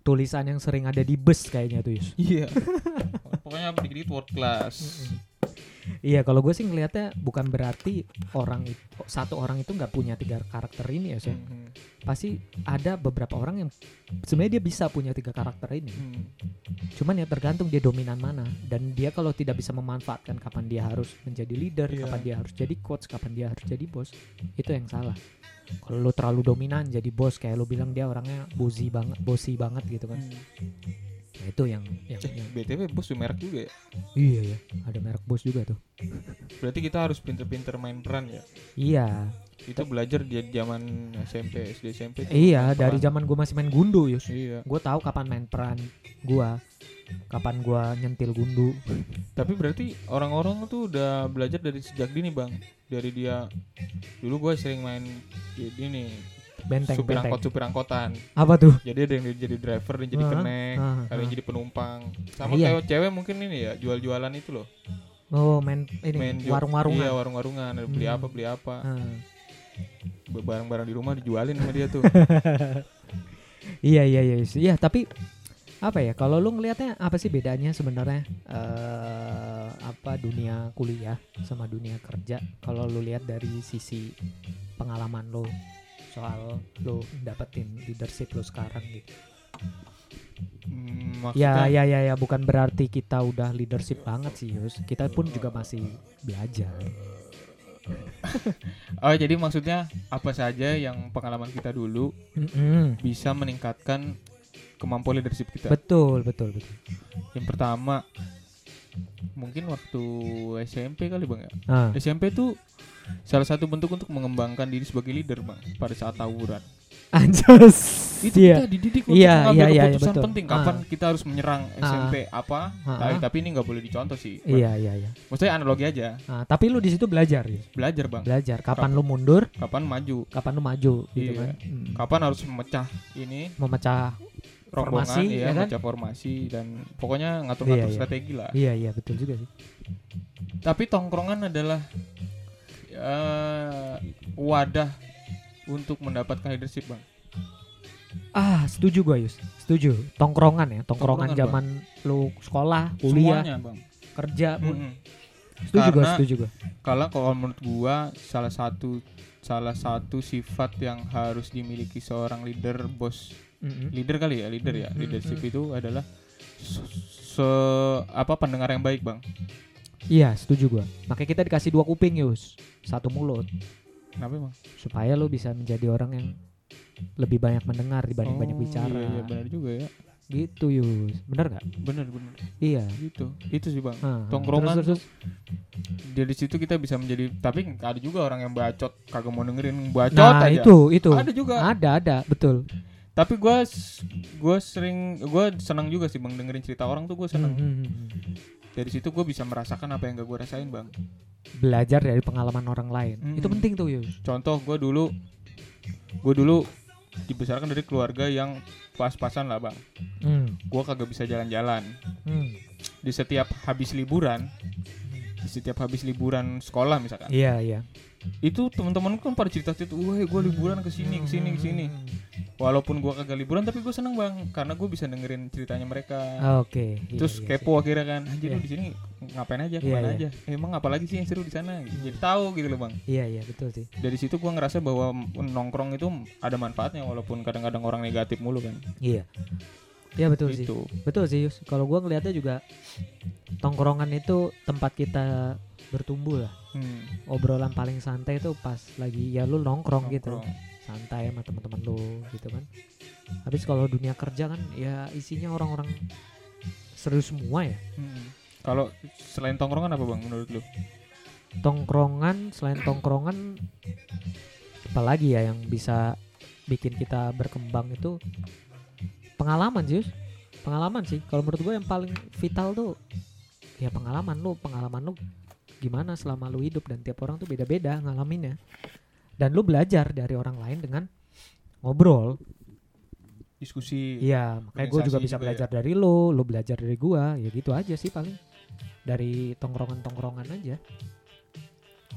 tulisan yang sering ada di bus kayaknya tuh Yus. Iya. Pokoknya apa dikit world class. Iya kalau gue sih ngelihatnya bukan berarti orang itu, satu orang itu nggak punya tiga karakter ini ya. Mm-hmm. Pasti ada beberapa orang yang sebenarnya dia bisa punya tiga karakter ini. Mm. Cuman ya tergantung dia dominan mana, dan dia kalau tidak bisa memanfaatkan kapan dia harus menjadi leader, yeah. kapan dia harus jadi coach, kapan dia harus jadi bos, itu yang salah. Kalau lo terlalu dominan jadi bos kayak lo bilang dia orangnya bosi banget, bosi banget gitu kan. Hmm. Nah itu yang, yang, eh, yang B T W bos merek juga ya. Iya ya, ada merek bos juga tuh. Berarti kita harus pinter-pinter main peran ya. Iya. Itu belajar di zaman S M P, S D, S M P. Iya, dari zaman gue masih main gundu Yus. Iya. Gue tahu kapan main peran gue, kapan gue nyentil gundu. Tapi berarti orang-orang tuh udah belajar dari sejak dini bang. Dari dia dulu gue sering main ini benteng, supir benteng. Angkot, supir angkotan. Apa tuh? Jadi ada yang jadi driver, ada yang jadi kenek, uh-huh. ada yang jadi penumpang. Sama iya. kayak cewek mungkin ini ya, jual-jualan itu loh. Oh, main ini main ju- warung-warungan. Iya, warung-warungan, ada beli hmm. apa, beli apa. Hmm. Barang-barang di rumah dijualin sama dia tuh. Iya, iya, iya. Iya, tapi apa ya? Kalau lu ngelihatnya apa sih bedanya sebenarnya uh, apa dunia kuliah sama dunia kerja? Kalau lu lihat dari sisi pengalaman lu soal lo dapetin leadership lo sekarang gitu. Hmm, ya ya ya ya bukan berarti kita udah leadership banget sih Yus. Kita pun juga masih belajar. Oh jadi maksudnya apa saja yang pengalaman kita dulu mm-hmm. bisa meningkatkan kemampuan leadership kita. Betul betul betul. Yang pertama mungkin waktu S M P kali bang ya. Ah. S M P tuh salah satu bentuk untuk mengembangkan diri sebagai leader bang pada saat tawuran. Anjos. Itu yeah. kita dididik untuk yeah, mengambil yeah, keputusan yeah, penting. Kapan ah. kita harus menyerang S M P ah. apa? Ah. Tapi, tapi ini nggak boleh dicontoh sih. Iya iya iya. Maksudnya analogi aja. Ah, tapi lu di situ belajar ya. Belajar bang. Belajar. Kapan, kapan lu mundur? Kapan maju? Kapan lu maju? Gitu yeah. kan. Hmm. Kapan harus memecah ini? Memecah rombongan, formasi, ya, ya kan? Memecah formasi dan pokoknya ngatur-ngatur yeah, strategi yeah. lah. Iya yeah, iya yeah, betul juga sih. Tapi tongkrongan adalah Uh, wadah untuk mendapatkan leadership bang. Ah setuju gue Yus. Setuju. Tongkrongan ya. Tongkrongan, tongkrongan zaman bang. Lu sekolah, kuliah, semuanya, bang. Kerja pun. Mm-hmm. Setuju karena setuju gua. Kalau kalau menurut gua salah satu salah satu sifat yang harus dimiliki seorang leader, bos, mm-hmm. leader kali ya, leader ya, mm-hmm. leadership mm-hmm. itu adalah se, se apa pendengar yang baik, Bang. Iya, setuju gua. Makanya kita dikasih dua kuping, Yus. Satu mulut. Kenapa, Bang? Supaya lu bisa menjadi orang yang lebih banyak mendengar dibanding oh, banyak bicara. Iya, iya, benar juga ya. Gitu, Yus. Benar enggak? Benar, benar. Iya. Gitu. Itu sih, Bang. Ha, ha. Tongkrongan. Terus, terus, terus. Dari situ kita bisa menjadi, tapi ada juga orang yang bacot, kagak mau dengerin, bacot nah, aja. Nah, itu, itu. Ada juga. Ada, ada, betul. Tapi gue gue sering gue senang juga sih, Bang, dengerin cerita orang tuh gue senang. Hmm. Dari situ gue bisa merasakan apa yang gak gue rasain, Bang. Belajar dari pengalaman orang lain. Hmm. Itu penting tuh, Yus. Contoh gue dulu gue dulu dibesarkan dari keluarga yang pas-pasan lah, Bang. Hmm. Gue kagak bisa jalan-jalan. Hmm. Di setiap habis liburan, di setiap habis liburan sekolah misalkan. Iya, iya. Itu teman-teman kan pada cerita-cerita, "Wah, gue liburan ke sini, ke sini, ke sini." Walaupun gue kagak liburan, tapi gue seneng, Bang, karena gue bisa dengerin ceritanya mereka. Oke. Okay. Terus iya, kepo iya. akhirnya kan, "Anjir, yeah. lu di sini ngapain aja, kemana yeah, aja? Yeah. Emang apalagi sih yang seru di sana?" Jadi tahu gitu loh, Bang. Iya, yeah, iya, yeah, betul sih. Dari situ gue ngerasa bahwa nongkrong itu ada manfaatnya walaupun kadang-kadang orang negatif mulu kan. Iya. Yeah. Iya, betul gitu. sih. Betul sih, Yus. Kalau gue ngelihatnya juga tongkrongan itu tempat kita bertumbuh lah. Hmm. Obrolan paling santai itu pas lagi ya lu nongkrong, nongkrong. gitu. Santai sama teman-teman lu gitu kan. Habis kalau dunia kerja kan ya isinya orang-orang seru semua ya. Hmm. Kalau selain tongkrongan apa, Bang, menurut lu? Tongkrongan, selain tongkrongan apalagi ya yang bisa bikin kita berkembang itu pengalaman sih. Pengalaman sih. Kalau menurut gue yang paling vital tuh ya pengalaman lu, pengalaman lu gimana selama lu hidup, dan tiap orang tuh beda-beda ngalaminnya, dan lu belajar dari orang lain dengan ngobrol, diskusi. Iya, makanya gue juga bisa juga belajar ya. dari lu, lu belajar dari gue, ya gitu aja sih paling dari tongkrongan-tongkrongan aja.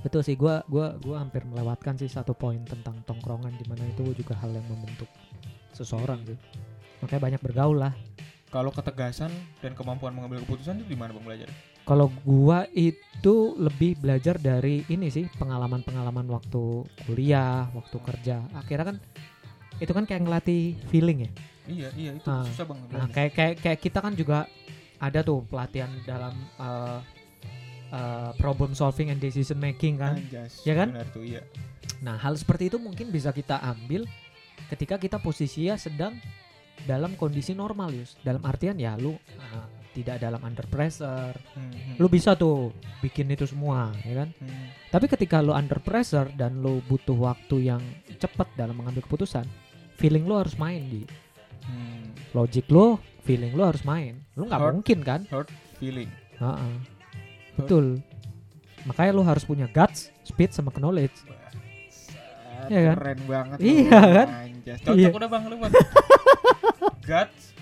Betul sih, gue gue gue hampir melewatkan sih satu poin tentang tongkrongan, dimana itu juga hal yang membentuk seseorang sih. Makanya banyak bergaul lah. Kalau ketegasan dan kemampuan mengambil keputusan itu di mana, Bang, belajar? Kalau gua itu lebih belajar dari ini sih, pengalaman-pengalaman waktu kuliah, waktu kerja. Akhirnya kan itu kan kayak ngelatih feeling ya. Iya, iya, itu nah, susah banget. Nah, kayak kayak kayak kita kan juga ada tuh pelatihan dalam uh, uh, problem solving and decision making kan. Anjas, ya kan? Benar tuh, iya. Nah, hal seperti itu mungkin bisa kita ambil ketika kita posisinya sedang dalam kondisi normal, Yus. Dalam artian ya lu uh, tidak dalam under pressure, hmm, hmm. lu bisa tuh bikin itu semua, ya kan? Hmm. Tapi ketika lu under pressure dan lu butuh waktu yang cepat dalam mengambil keputusan, feeling lu harus main di hmm. logic lu, feeling lu harus main. Lu nggak mungkin kan? Hard feeling. Uh-uh. Betul. Makanya lu harus punya guts, speed, sama knowledge. Wah, ya kan? Keren banget. Iya kan? Cocok iya. udah bang lu buat. Guts,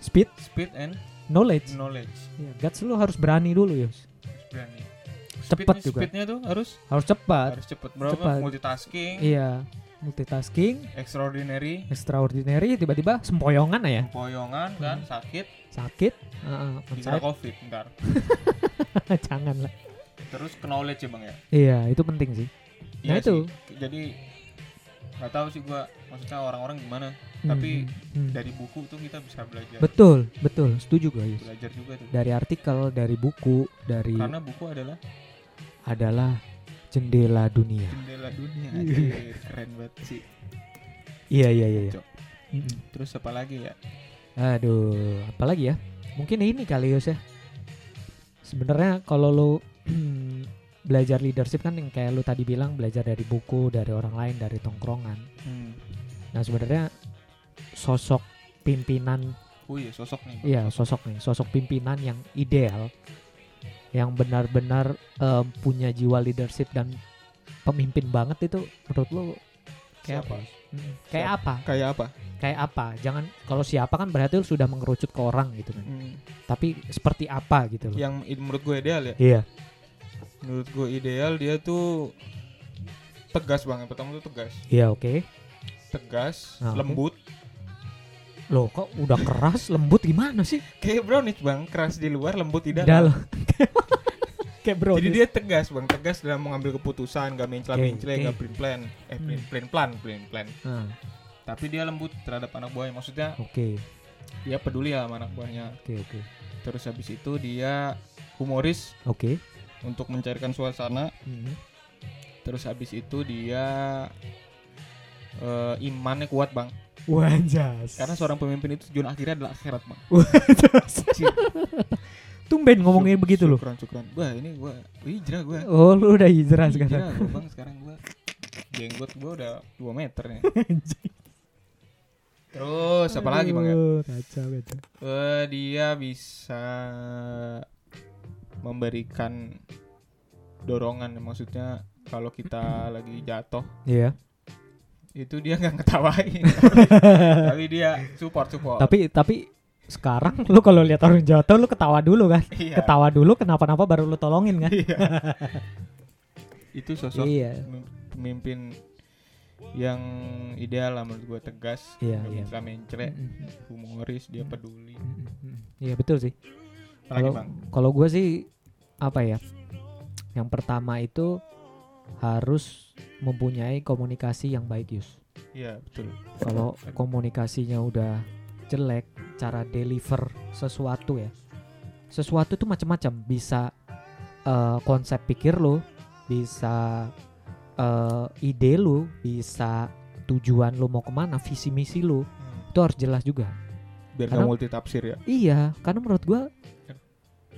speed, speed and knowledge. Knowledge. Ya, guts lu harus berani dulu, Yus. Berani. Cepat juga. Speednya tuh harus harus cepat. Harus cepat. Berapa multitasking. Iya. Multitasking, extraordinary. Extraordinary tiba-tiba sempoyongan ya. Sempoyongan kan hmm. sakit. Sakit. Heeh. Uh, Bisa Covid entar. Jangan lah. Terus knowledge ya, Bang ya. Iya, itu penting sih. Iya nah itu. Sih. Jadi enggak tahu sih gua maksudnya orang-orang gimana. Tapi hmm. dari buku tuh kita bisa belajar. Betul, betul, setuju guys. Belajar juga tuh. Dari artikel, dari buku, dari. Karena buku adalah adalah jendela dunia. Jendela dunia, anjir, keren banget sih. Iya iya iya. iya. Terus apa lagi ya? Aduh, apa lagi ya? Mungkin ini kali, Yus ya. Sebenarnya kalau lo belajar leadership kan yang kayak lo tadi bilang, belajar dari buku, dari orang lain, dari tongkrongan. Hmm. Nah sebenarnya sosok pimpinan, oh iya sosok nih, iya sosok nih, sosok pimpinan yang ideal, yang benar-benar um, punya jiwa leadership dan pemimpin banget itu menurut lo kayak siapa? apa? Hmm, kayak siapa? apa? Kayak apa? Kayak apa? Jangan kalau siapa kan berarti lo sudah mengerucut ke orang gitu kan. Hmm. Tapi seperti apa gitu lo? Yang menurut gue ideal ya? Iya. Menurut gue ideal dia tuh tegas banget. Pertama tuh tegas. Iya oke. Okay. Tegas, nah, lembut. Loh kok udah keras lembut gimana sih? Kayak brownish bang, keras di luar lembut di dalam. Kayak kayak bro. Jadi dia tegas bang, tegas dalam mengambil keputusan, gak mencela-mencela, okay, okay. gak plain plan, eh plain plain plan, plain plan. Hmm. Tapi dia lembut terhadap anak buahnya, maksudnya. Oke. Okay. Dia peduli ya sama anak buahnya. Oke okay, oke. Okay. Terus habis itu dia humoris. Oke. Okay. Untuk mencairkan suasana. Hmm. Terus habis itu dia uh, imannya kuat bang. Wajas. Karena seorang pemimpin itu tujuan akhirnya adalah akhirat bang. Wajas. Tumben ngomongnya Syuk, begitu loh. Syukran, syukran. Wah ini gue hijrah gue. Oh lu udah hijrah sekarang. Hijrah gue bang sekarang gue. Jenggot gue udah dua meter nih. Terus apa lagi bang ya? Kacau gitu. Uh, dia bisa memberikan dorongan, maksudnya kalau kita lagi jatuh. Iya. Yeah. Itu dia nggak ngetawain tapi, tapi dia support support tapi tapi sekarang lu kalau lihat orang jatuh lu ketawa dulu kan, iya. ketawa dulu kenapa-napa baru lu tolongin kan. Iya. Itu sosok iya. pemimpin yang ideal lah menurut gue, tegas, iya, iya. mencela-mencela, mm-hmm. humoris, dia peduli. Iya betul sih. Kalau kalau gue sih apa ya, yang pertama itu harus mempunyai komunikasi yang baik, Yus. Iya betul. Kalau komunikasinya udah jelek, cara deliver sesuatu ya, sesuatu tuh macam-macam. Bisa uh, konsep pikir lo, bisa uh, ide lo, bisa tujuan lo mau kemana, visi misi lo, hmm. itu harus jelas juga. Biar nggak multi tafsir ya. Iya, karena menurut gue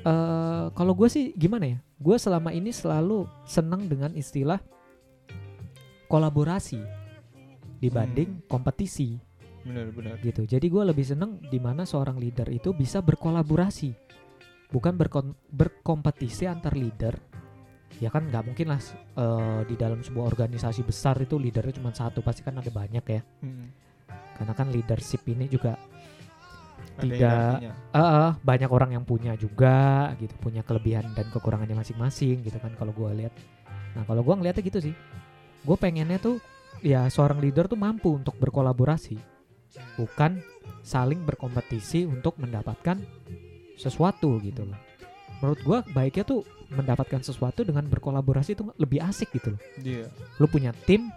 uh, kalau gue sih gimana ya? Gue selama ini selalu senang dengan istilah kolaborasi dibanding hmm. kompetisi. Benar-benar. Gitu. Jadi gue lebih senang di mana seorang leader itu bisa berkolaborasi, bukan berkom- berkompetisi antar leader. Ya kan nggak mungkin lah uh, di dalam sebuah organisasi besar itu leadernya cuma satu, pasti kan ada banyak ya. Hmm. Karena kan leadership ini juga tidak uh, banyak orang yang punya juga gitu, punya kelebihan dan kekurangannya masing-masing gitu kan kalau gue lihat. Nah kalau gue ngeliatnya gitu sih, gue pengennya tuh ya seorang leader tuh mampu untuk berkolaborasi, bukan saling berkompetisi untuk mendapatkan sesuatu gitu loh. Menurut gue baiknya tuh mendapatkan sesuatu dengan berkolaborasi itu lebih asik gitu loh. Iya. Yeah. Lu punya tim,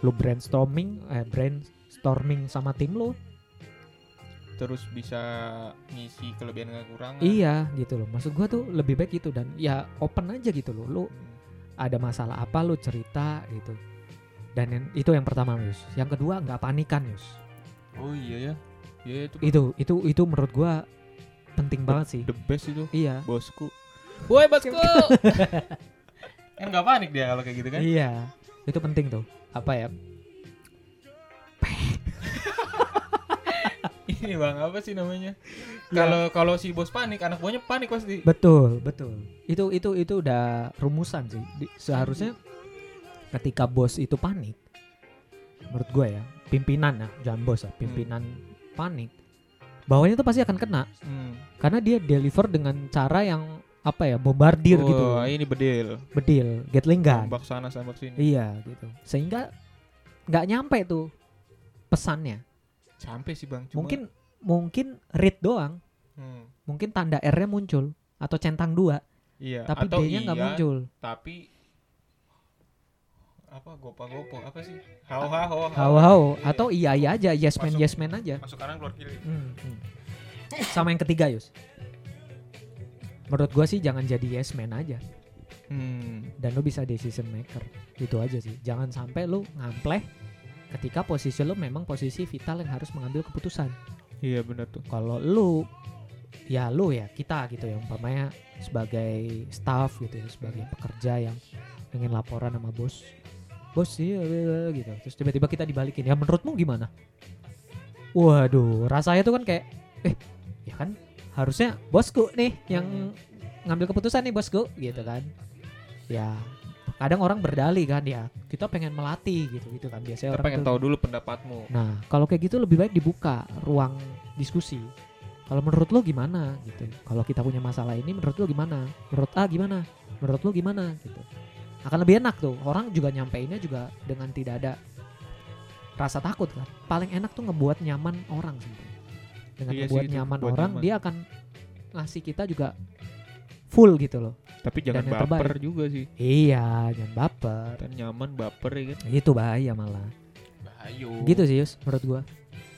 lu brainstorming, eh, brainstorming sama tim lu, terus bisa ngisi kelebihan dan kekurangan. Iya gitu loh. Maksud gue tuh lebih baik gitu. Dan ya open aja gitu loh. Lu hmm. ada masalah apa lu cerita gitu. Dan yang, itu yang pertama Yus. Yang kedua gak panikan Yus. Oh iya ya, ya itu, itu itu itu menurut gue penting the, banget sih. The best itu. Iya. Bosku. Woi bosku. Kan gak panik dia kalau kayak gitu kan. Iya. Itu penting tuh. Apa ya. Ini bang apa sih namanya? Kalau ya. kalau si bos panik, anak buahnya panik pasti. Betul betul. Itu itu itu udah rumusan sih. Seharusnya ketika bos itu panik, menurut gue ya, pimpinan ya, jangan bos ya, pimpinan hmm. panik, bawahnya tuh pasti akan kena, hmm. karena dia deliver dengan cara yang apa ya, bombardir oh, gitu. Ini bedil. Bedil, Gatling gun. Tembak sana, tembak sini. Iya gitu. Sehingga nggak nyampe tuh pesannya. Sampai sih bang. Cuma mungkin mungkin read doang, hmm. mungkin tanda R-nya muncul atau centang dua, iya. tapi atau D-nya nggak iya, muncul. Tapi apa gopa-gopo apa sih? Hau-hau. Hau-hau atau iya iya aja, yes man yes man aja. Masuk kanan keluar kiri. Hmm, hmm. Sama yang ketiga Yus. Menurut gua sih jangan jadi yes man aja. Hmm. Dan lu bisa decision maker, itu aja sih. Jangan sampai lu ngampleh ketika posisi lu memang posisi vital yang harus mengambil keputusan. Iya benar tuh. Kalau lu ya lu ya kita gitu ya, umpamanya sebagai staff gitu ya, sebagai pekerja yang ingin laporan sama bos. Bos sih gitu. Terus tiba-tiba kita dibalikin. Ya menurutmu gimana? Waduh, rasanya tuh kan kayak eh ya kan harusnya bosku nih yang ngambil keputusan nih bosku gitu kan. Ya kadang orang berdalih kan ya, kita pengen melatih gitu-gitu kan biasanya kita orang pengen tuh, tahu dulu pendapatmu. Nah kalau kayak gitu lebih baik dibuka ruang diskusi. Kalau menurut lo gimana gitu, kalau kita punya masalah ini menurut lo gimana, menurut A gimana, menurut lo gimana gitu. Akan lebih enak tuh, orang juga nyampeinnya juga dengan tidak ada rasa takut kan. Paling enak tuh ngebuat nyaman orang sih. Dengan iya ngebuat sih, nyaman orang nyaman. Dia akan ngasih kita juga full gitu loh. Tapi jangan baper terbaik. Juga sih. Iya, jangan baper. Dan nyaman baper ya kan. Itu bahaya malah. Bahaya. Gitu sih Yus menurut gua.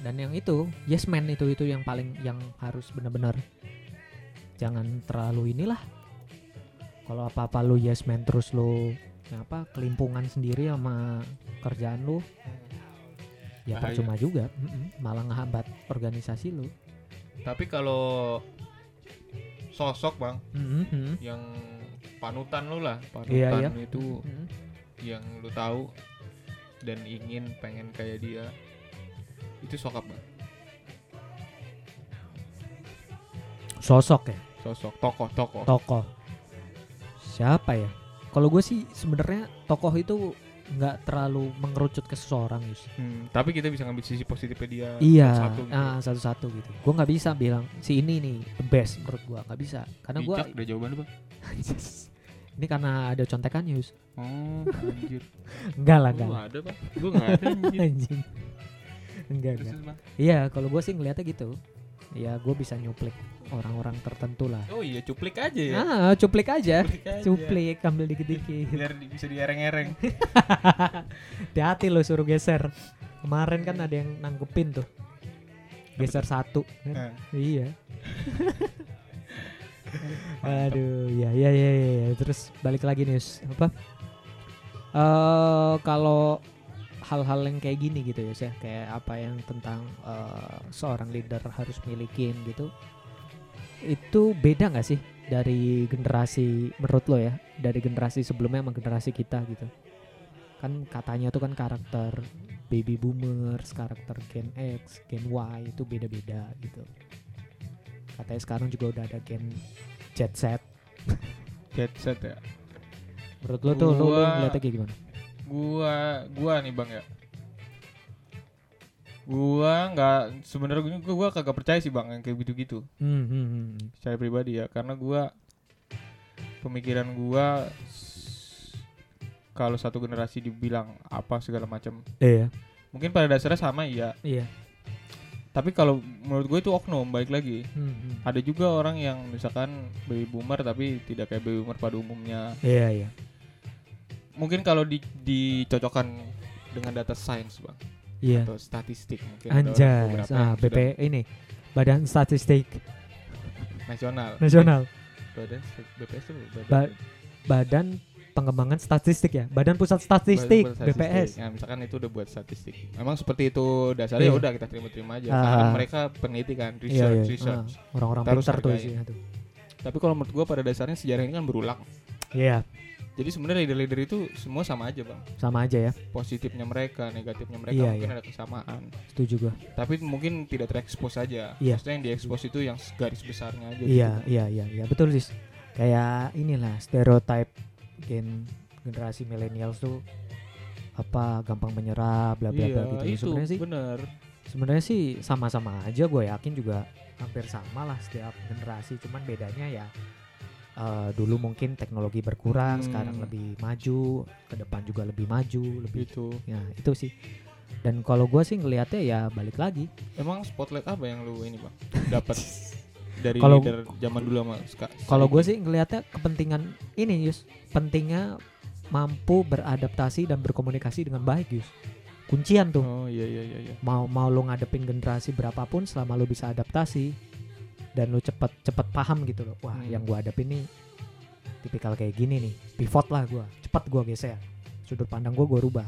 Dan yang itu, yes man itu itu yang paling yang harus benar-benar jangan terlalu inilah. Kalau apa-apa lu yes man terus lu apa kelimpungan sendiri sama kerjaan lu. Ya bahaya. Percuma juga, mm-mm, malah ngehambat organisasi lu. Tapi kalau sosok bang, mm-hmm. yang panutan lu lah, panutan yeah, yeah. itu mm-hmm. yang lu tahu dan ingin pengen kayak dia, itu sokap bang. Sosok ya? Sosok, tokoh, tokoh. Tokoh. Siapa ya? Kalau gue sih sebenarnya tokoh itu nggak terlalu mengerucut ke seseorang Yus. Hmm, tapi kita bisa ngambil sisi positifnya dia. Iya, satu-satu gitu. Ah, satu-satu gitu. Gue nggak bisa bilang si ini nih the best menurut gue, nggak bisa. Karena gue. Bijak, udah jawaban bang. Ini karena ada contekan Yus. Oh, anjir. Enggak lah, enggak. Gue ada bang. Gue nggak ada anjir. Enggak enggak. Iya, kalau gue sih ngeliatnya gitu. Ya gue bisa nyuplik orang-orang tertentu lah. Oh iya, cuplik aja ya. Ah, cuplik aja. Cuplik, aja. Cuplik ambil dikit-dikit. Biar bisa diereng-ereng. Hati-hati lo suruh geser. Kemarin kan ada yang nanggepin tuh. Geser satu. Kan? Eh. Iya. Aduh, ya, ya ya ya. Terus balik lagi nih, apa? Uh, kalau hal-hal yang kayak gini gitu ya, kayak apa yang tentang uh, seorang leader harus milikin gitu, itu beda nggak sih dari generasi menurut lo ya, dari generasi sebelumnya sama generasi kita gitu? Kan katanya tuh kan karakter baby boomers, karakter Gen X, Gen Y itu beda-beda gitu. Katanya sekarang juga udah ada Gen Z set. Z set ya. Menurut lo tuh lo ngeliatnya kayak gimana? Gua, gua nih bang ya. Gua nggak, sebenarnya gua, gua kagak percaya sih bang yang kayak gitu-gitu. Hmm, hmm, hmm. Saya pribadi ya, karena gua pemikiran gua kalau satu generasi dibilang apa segala macam. Iya. Mungkin pada dasarnya sama iya. Iya. Tapi kalau menurut gue itu oknum, balik lagi. Hmm, hmm. Ada juga orang yang misalkan baby boomer tapi tidak kayak baby boomer pada umumnya. Iya iya. Mungkin kalau di, dicocokkan dengan data sains bang, yeah. atau statistik mungkin. Anjay, ah, B P ini Badan Statistik Nasional. Nasional. Badan B P S itu badan. Ba- Badan Pengembangan Statistik ya, Badan Pusat Statistik, Badan Pusat B P S. Statistik. Nah, misalkan itu udah buat statistik. Memang seperti itu dasarnya yeah. udah kita terima-terima aja. Ah. Karena mereka penelitian, research, yeah, yeah. research. Ah. Orang-orang pintar tuh isinya tuh. Tapi kalau menurut gue pada dasarnya sejarah ini kan berulang. Iya. Yeah. Jadi sebenarnya leader-leader itu semua sama aja bang. Sama aja ya. Positifnya mereka, negatifnya mereka iya, mungkin iya. ada kesamaan. Setuju gua. Tapi mungkin tidak terekspos aja. Iya. Maksudnya yang diekspos itu yang garis besarnya aja. Iya gitu. iya iya iya betul sih. Kayak inilah stereotype gen generasi milenial tuh apa gampang menyerah bla bla bla gitu. Iya itu sebenarnya sih. Bener. Sebenarnya sih sama-sama aja, gua yakin juga hampir sama lah setiap generasi. Cuman bedanya ya. Uh, dulu mungkin teknologi berkurang, hmm. sekarang lebih maju, ke depan juga lebih maju, lebih itu. Ya, itu sih. Dan kalau gue sih ngelihatnya ya balik lagi. Emang spotlight apa yang lu ini bang dapat dari kalo, leader zaman dulu sama sekarang? Kalau gue sih ngelihatnya kepentingan ini Yus, pentingnya mampu beradaptasi dan berkomunikasi dengan baik Yus. Kuncian tuh. Oh iya iya iya. Mau mau lu ngadepin generasi berapapun, selama lu bisa adaptasi dan lu cepet-cepet paham gitu loh. Wah hmm. yang gue hadapin nih tipikal kayak gini nih, pivot lah gue, cepet gue geser sudut pandang gue, gue rubah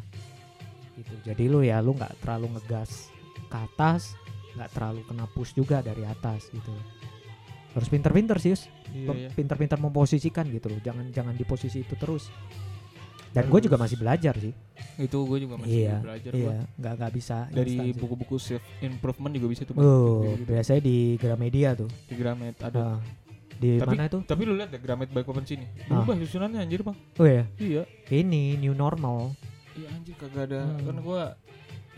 gitu. Jadi lu ya lu gak terlalu ngegas ke atas, gak terlalu kena push juga dari atas gitu. Harus pinter-pinter sih Yus, iya, pinter-pinter iya. memposisikan gitu loh, jangan jangan di posisi itu terus. Dan gue juga masih belajar sih. Itu gue juga masih iya, belajar. Iya, nggak nggak bisa. Dari buku-buku self improvement juga bisa tuh. Oh, biasanya di Gramedia tuh. Di Gramet ada. Uh, di tapi, mana itu? Tapi lu lihat deh Gramet by Convention ini. Berubah uh. susunannya anjir bang. Oh ya. Iya. Ini new normal. Iya anjir kagak ada. Hmm. Karena gue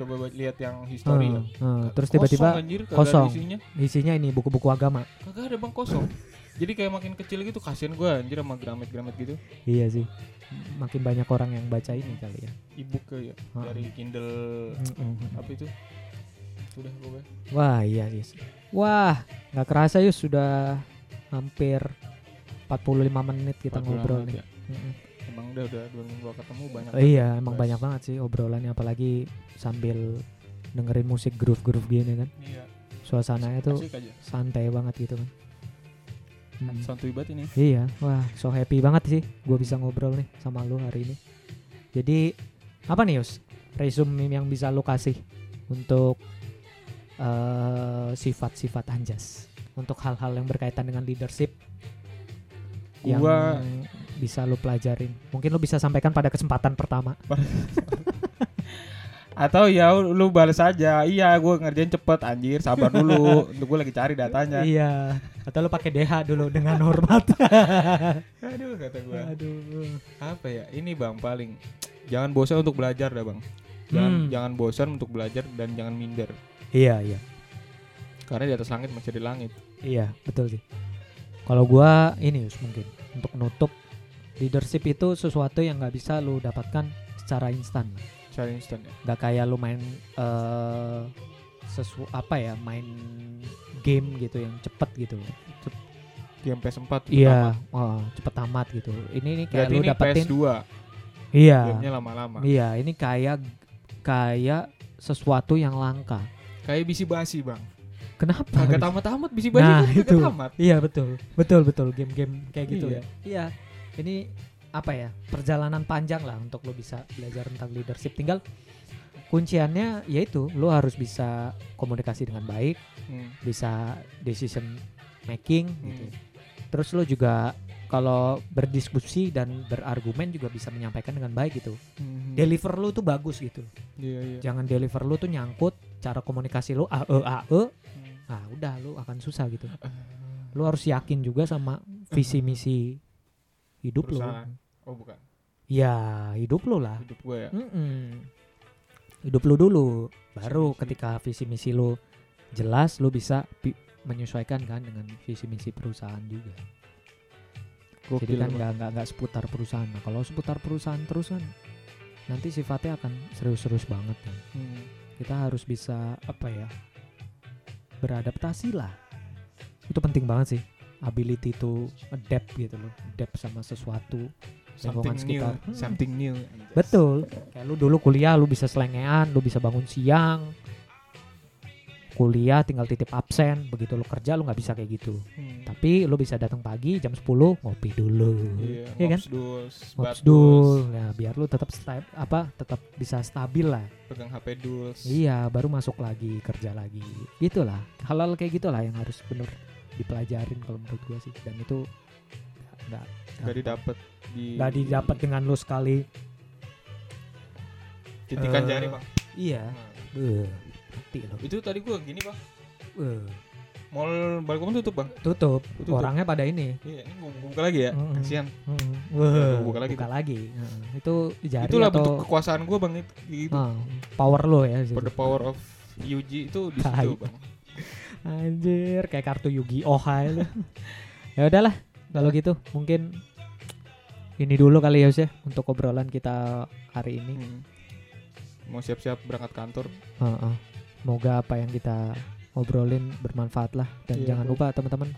coba lihat yang history. Uh, uh, terus tiba-tiba kosong. Anjir, kosong. Isinya. isinya ini buku-buku agama. Kagak ada bang, kosong. Jadi kayak makin kecil gitu, kasian gue anjir sama Gramet-Gramet gitu. Iya sih. Makin banyak orang yang baca ini kali ya. E-book ya. Ah. Dari Kindle mm-hmm. apa itu? Sudah gue. Wah, iya sih. Wah, enggak kerasa Yus sudah hampir empat puluh lima menit kita ngobrol nih. Ya. Mm-hmm. Emang udah udah dua minggu ketemu banyak. Oh, iya, emang bahas. Banyak banget sih obrolannya, apalagi sambil dengerin musik groove-groove gini kan. Iya. Suasananya tuh santai banget gitu kan. Hmm. Santuy banget ini. Iya, wah, so happy banget sih gue bisa ngobrol nih sama lu hari ini. Jadi apa nih Yus, resume yang bisa lu kasih untuk uh, sifat-sifat Anjas, untuk hal-hal yang berkaitan dengan leadership yang gua... bisa lu pelajarin. Mungkin lu bisa sampaikan pada kesempatan pertama. Atau ya lu balas aja, iya gue ngerjain cepet anjir, sabar dulu, gue lagi cari datanya. Iya, atau lu pakai D H dulu dengan hormat. Aduh, kata gue. Aduh. Apa ya, ini bang, paling jangan bosan untuk belajar dah bang. Jangan, hmm. jangan bosan untuk belajar dan jangan minder. Iya, iya. Karena di atas langit masih di langit. Iya, betul sih. Kalau gue ini Yus, mungkin untuk nutup, leadership itu sesuatu yang gak bisa lu dapatkan secara instan. Secara instan ya. Gak kayak lu main uh, sesu apa ya, main game gitu yang cepet gitu. Game P S empat iya, tamat. Oh, cepet tamat gitu. Ini nih kayak berarti lu dapetin P S dua. Iya. Gamenya lama-lama. Iya, ini kayak kayak sesuatu yang langka. Kayak bisi basi, Bang. Kenapa? Gak tamat-tamat bisi basi nah, itu gak tamat. Iya, betul. Betul, betul. Game-game kayak gitu iya. ya. Iya. Ini apa ya, perjalanan panjang lah untuk lo bisa belajar tentang leadership. Tinggal kunciannya yaitu lo harus bisa komunikasi dengan baik, hmm. bisa decision making hmm. gitu. Terus lo juga kalau berdiskusi dan berargumen juga bisa menyampaikan dengan baik gitu. Hmm. Deliver lo tuh bagus gitu. Yeah, yeah. Jangan deliver lo tuh nyangkut, cara komunikasi lo ae ae. Hmm. Nah, udah lo akan susah gitu. Lo harus yakin juga sama visi misi hidup lo. Oh bukan. Ya hidup lu lah. Hidup gue ya. Mm-mm. Hidup lu dulu. Baru visi-misi. Ketika visi misi lu jelas, lu bisa pi- menyesuaikan kan dengan visi misi perusahaan juga. Gokil. Jadi kan nggak nggak nggak seputar perusahaan. Nah, kalau seputar perusahaan terus kan nanti sifatnya akan serius-serius banget kan. Hmm. Kita harus bisa apa ya, beradaptasi lah. Itu penting banget sih. Ability to adapt gitu loh. Adapt sama sesuatu. Something new, hmm. something new. Betul. Kayak lu dulu kuliah lu bisa selengean, lu bisa bangun siang. Kuliah tinggal titip absen, begitu lu kerja lu enggak bisa kayak gitu. Hmm. Tapi lu bisa datang pagi jam sepuluh ngopi dulu. Iya, yeah, yeah, kan? Ngops dulu. Nah, biar lu tetap sta- apa? Tetap bisa stabil lah. Pegang H P dulu. Iya, baru masuk lagi kerja lagi. Gitulah. Hal-hal kayak gitulah yang harus benar dipelajarin kalau menurut gua sih, dan itu enggak enggak didapat di enggak didapat dengan lu sekali titikan uh, jari, Bang. Iya. Heeh. Nah. Itu tadi gua gini, Bang. Uh. Mall Balkom tutup, Bang. Tutup. tutup. Orangnya pada ini. Iya, ini buka lagi ya. Mm-hmm. Kasihan. Heeh. Mm-hmm. Buka lagi. Buka lagi. Nah, itu jari. Itulah atau... bentuk kekuasaan gua, Bang, itu. Uh, power lo ya. For the power of Yuji itu di situ, Bang. Anjir, kayak kartu Yu-Gi-Oh. Ya udahlah, kalau gitu mungkin ini dulu kali ya, Yus, ya, untuk obrolan kita hari ini. Hmm. Mau siap-siap berangkat kantor. Uh-uh. Semoga apa yang kita obrolin bermanfaat lah, dan yeah, jangan lupa teman-teman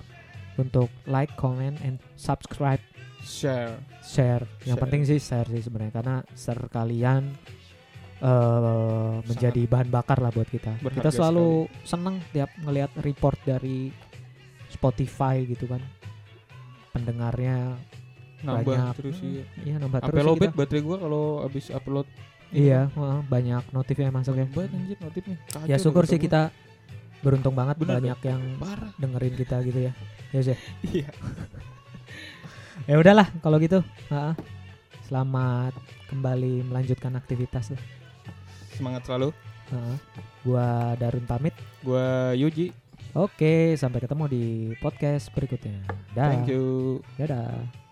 untuk like, comment, and subscribe, share, share. Yang share. Penting sih share sih sebenarnya, karena share kalian Uh, menjadi bahan bakar lah buat kita. Berharga kita selalu sekali. Seneng tiap ngelihat report dari Spotify gitu kan, pendengarnya nambah banyak, terus hmm, iya nambah terus. Sampai lobet baterai gue kalau abis upload. Iya, uh, banyak notifnya masuk ya. Banyak anjir notifnya. Kacau, ya syukur sih kita beruntung banget. Bener, banyak yang parah dengerin kita gitu ya. Ya sih. Iya. Ya udahlah kalau gitu. Uh-huh. Selamat kembali melanjutkan aktivitas lah. Semangat selalu. Nah, gua Darun pamit. Gua Yuji. Oke, sampai ketemu di podcast berikutnya. Dah. Thank you. Dadah.